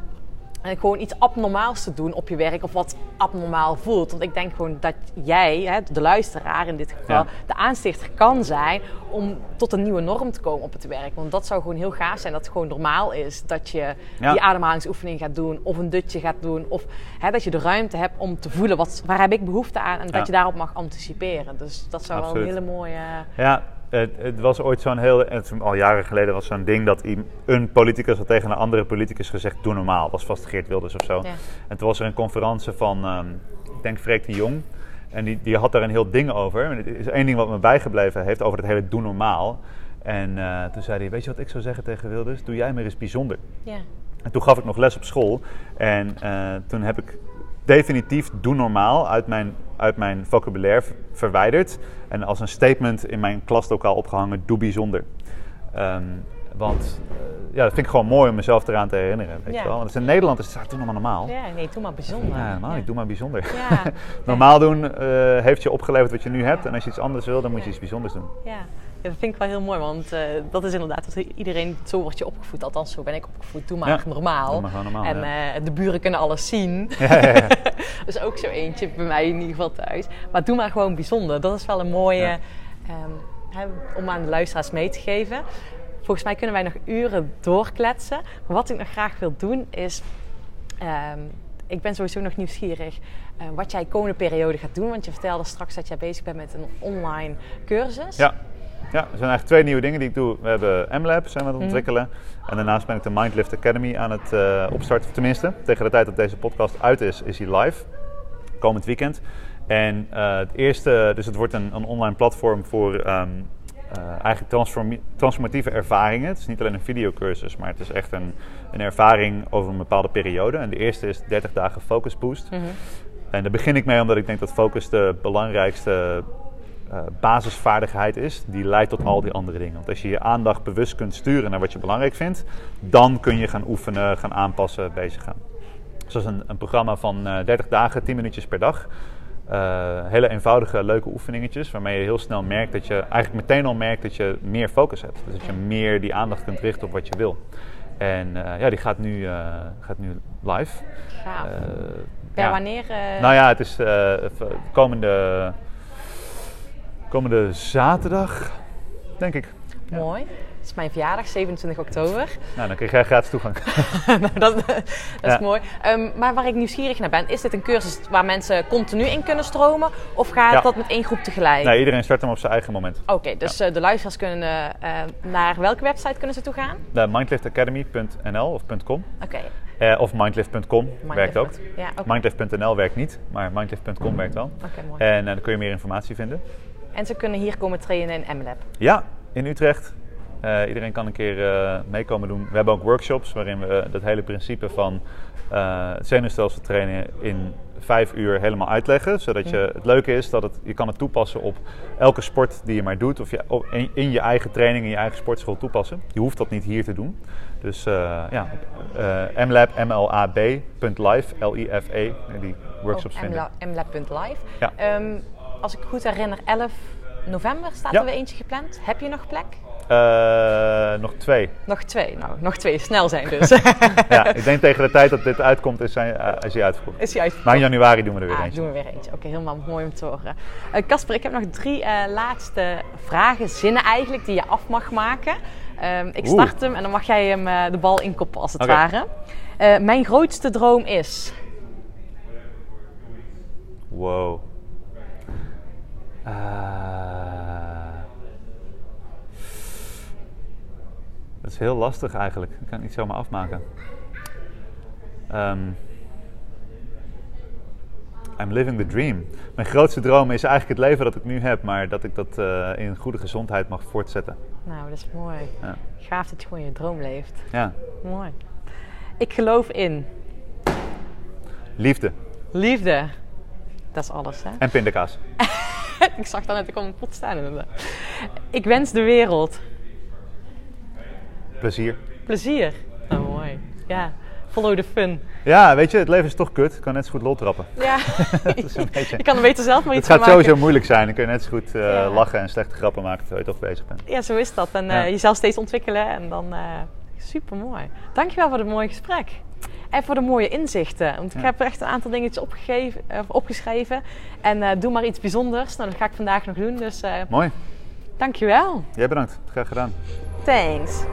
gewoon iets abnormaals te doen op je werk of wat abnormaal voelt. Want ik denk gewoon dat jij, hè, de luisteraar in dit geval, ja. de aanstichter kan zijn om tot een nieuwe norm te komen op het werk. Want dat zou gewoon heel gaaf zijn dat het gewoon normaal is dat je ja. die ademhalingsoefening gaat doen of een dutje gaat doen. Of hè, dat je de ruimte hebt om te voelen wat, waar heb ik behoefte aan en ja. dat je daarop mag anticiperen. Dus dat zou Absoluut. wel een hele mooie... Ja. Het, het was ooit zo'n heel... Het, al jaren geleden was zo'n ding dat een politicus had tegen een andere politicus gezegd... Doe normaal. Dat was vast Geert Wilders of zo. Ja. En toen was er een conferentie van, um, ik denk Freek de Jong. En die, die had daar een heel ding over. En het is één ding wat me bijgebleven heeft over het hele doe normaal. En uh, toen zei hij, weet je wat ik zou zeggen tegen Wilders? Doe jij maar eens bijzonder. Ja. En toen gaf ik nog les op school. En uh, toen heb ik... definitief doe normaal uit mijn, uit mijn vocabulaire verwijderd. En als een statement in mijn klaslokaal opgehangen, doe bijzonder. Um, want uh, ja, dat vind ik gewoon mooi om mezelf eraan te herinneren. Weet ja. je wel? Want dus in Nederland is het, doe maar normaal. Ja, nee, doe maar bijzonder. Ja, normaal, ja. Ik doe maar bijzonder. Ja. Normaal doen uh, heeft je opgeleverd wat je nu hebt. Ja. En als je iets anders wil, dan moet je ja. iets bijzonders doen. Ja. Ja, dat vind ik wel heel mooi, want uh, dat is inderdaad wat iedereen, zo wordt je opgevoed, althans zo ben ik opgevoed, doe maar ja, normaal. Doe maar normaal. En ja. uh, de buren kunnen alles zien, ja, ja, ja. Dus ook zo eentje bij mij in ieder geval thuis. Maar doe maar gewoon bijzonder, dat is wel een mooie ja. um, om aan de luisteraars mee te geven. Volgens mij kunnen wij nog uren doorkletsen, maar wat ik nog graag wil doen is... Um, Ik ben sowieso nog nieuwsgierig uh, wat jij komende periode gaat doen. Want je vertelde straks dat jij bezig bent met een online cursus. Ja, ja, er zijn eigenlijk twee nieuwe dingen die ik doe. We hebben M-Lab, zijn we aan het ontwikkelen. Mm. En daarnaast ben ik de MindLift Academy aan het uh, opstarten. Tenminste, tegen de tijd dat deze podcast uit is, is hij live. Komend weekend. En uh, het eerste, dus het wordt een, een online platform voor um, uh, eigenlijk transformi- transformatieve ervaringen. Het is niet alleen een videocursus, maar het is echt een... een ervaring over een bepaalde periode. En de eerste is dertig dagen Focus Boost. Mm-hmm. En daar begin ik mee omdat ik denk dat focus de belangrijkste uh, basisvaardigheid is. Die leidt tot al die andere dingen. Want als je je aandacht bewust kunt sturen naar wat je belangrijk vindt, dan kun je gaan oefenen, gaan aanpassen, bezig gaan. Dus dat is een, een programma van uh, dertig dagen, tien minuutjes per dag. Uh, hele eenvoudige, leuke oefeningetjes waarmee je heel snel merkt dat je eigenlijk meteen al merkt dat je meer focus hebt. Dus dat je meer die aandacht kunt richten op wat je wil. En uh, ja, die gaat nu, uh, gaat nu live. Ja. Uh, per ja. wanneer? Uh... Nou ja, het is uh, komende, komende zaterdag, denk ik. Ja. Mooi. Het is mijn verjaardag, zevenentwintig oktober. Nou, dan krijg jij gratis toegang. nou, dat, dat ja. is mooi. Um, maar waar ik nieuwsgierig naar ben, is dit een cursus waar mensen continu in kunnen stromen? Of gaat ja. dat met één groep tegelijk? Nee, iedereen start hem op zijn eigen moment. Oké, okay, dus ja. uh, de luisteraars kunnen uh, naar welke website kunnen ze toe gaan? De mindlift academy punt n l of .com. Oké. Okay. Uh, of mindlift punt com mindlift. werkt ook. Ja, okay. mindlift punt n l werkt niet, maar mindlift punt com werkt wel. Oké, okay, mooi. En uh, dan kun je meer informatie vinden. En ze kunnen hier komen trainen in M-Lab? Ja, in Utrecht. Uh, iedereen kan een keer uh, meekomen doen. We hebben ook workshops waarin we dat hele principe van uh, het zenuwstelsel trainen in vijf uur helemaal uitleggen. Zodat je, het leuke is dat het, je kan het toepassen op elke sport die je maar doet. Of je, in, in je eigen training, in je eigen sportschool toepassen. Je hoeft dat niet hier te doen. Dus uh, ja, uh, mlab, M L A B punt live, L I F E, die workshops oh, vinden. mlab punt live. Ja. Um, als ik goed herinner, elf november staat ja. er weer eentje gepland. Heb je nog plek? Uh, nog twee. Nog twee, nou, nog twee. Snel zijn dus. ja, ik denk tegen de tijd dat dit uitkomt is hij uh, uitverkocht. Is hij uitverkocht. Maar in januari doen we er weer ah, eentje. doen we weer eentje. Oké, okay, helemaal mooi om te horen. Kasper, uh, ik heb nog drie uh, laatste vragen, zinnen eigenlijk, die je af mag maken. Uh, ik start Oeh. hem en dan mag jij hem uh, de bal inkoppen als het okay. ware. Uh, mijn grootste droom is... Wow. Eh... Uh... Dat is heel lastig eigenlijk. Ik kan het niet zomaar afmaken. Um, I'm living the dream. Mijn grootste droom is eigenlijk het leven dat ik nu heb, maar dat ik dat uh, in goede gezondheid mag voortzetten. Nou, dat is mooi. Ja. Gaaf dat je gewoon je droom leeft. Ja. Mooi. Ik geloof in... Liefde. Liefde. Dat is alles, hè? En pindakaas. Ik zag dat net, ik kon een pot staan inderdaad. Ik wens de wereld... Plezier. Plezier. Oh, mooi. Ja. Follow the fun. Ja, weet je, het leven is toch kut. Ik kan net zo goed lol trappen. Ja. dat is een beetje... Je kan er beter zelf maar iets van maken. Het gaat sowieso moeilijk zijn. Dan kun je net zo goed uh, ja. lachen en slechte grappen maken terwijl je toch bezig bent. Ja, zo is dat. En uh, ja. jezelf steeds ontwikkelen en dan uh, super mooi. Dankjewel voor het mooie gesprek. En voor de mooie inzichten. Want ik ja. heb er echt een aantal dingetjes opgegeven, uh, opgeschreven. En uh, doe maar iets bijzonders. Nou, dat ga ik vandaag nog doen. Dus, uh, mooi. Dankjewel. Jij bedankt. Graag gedaan. Thanks.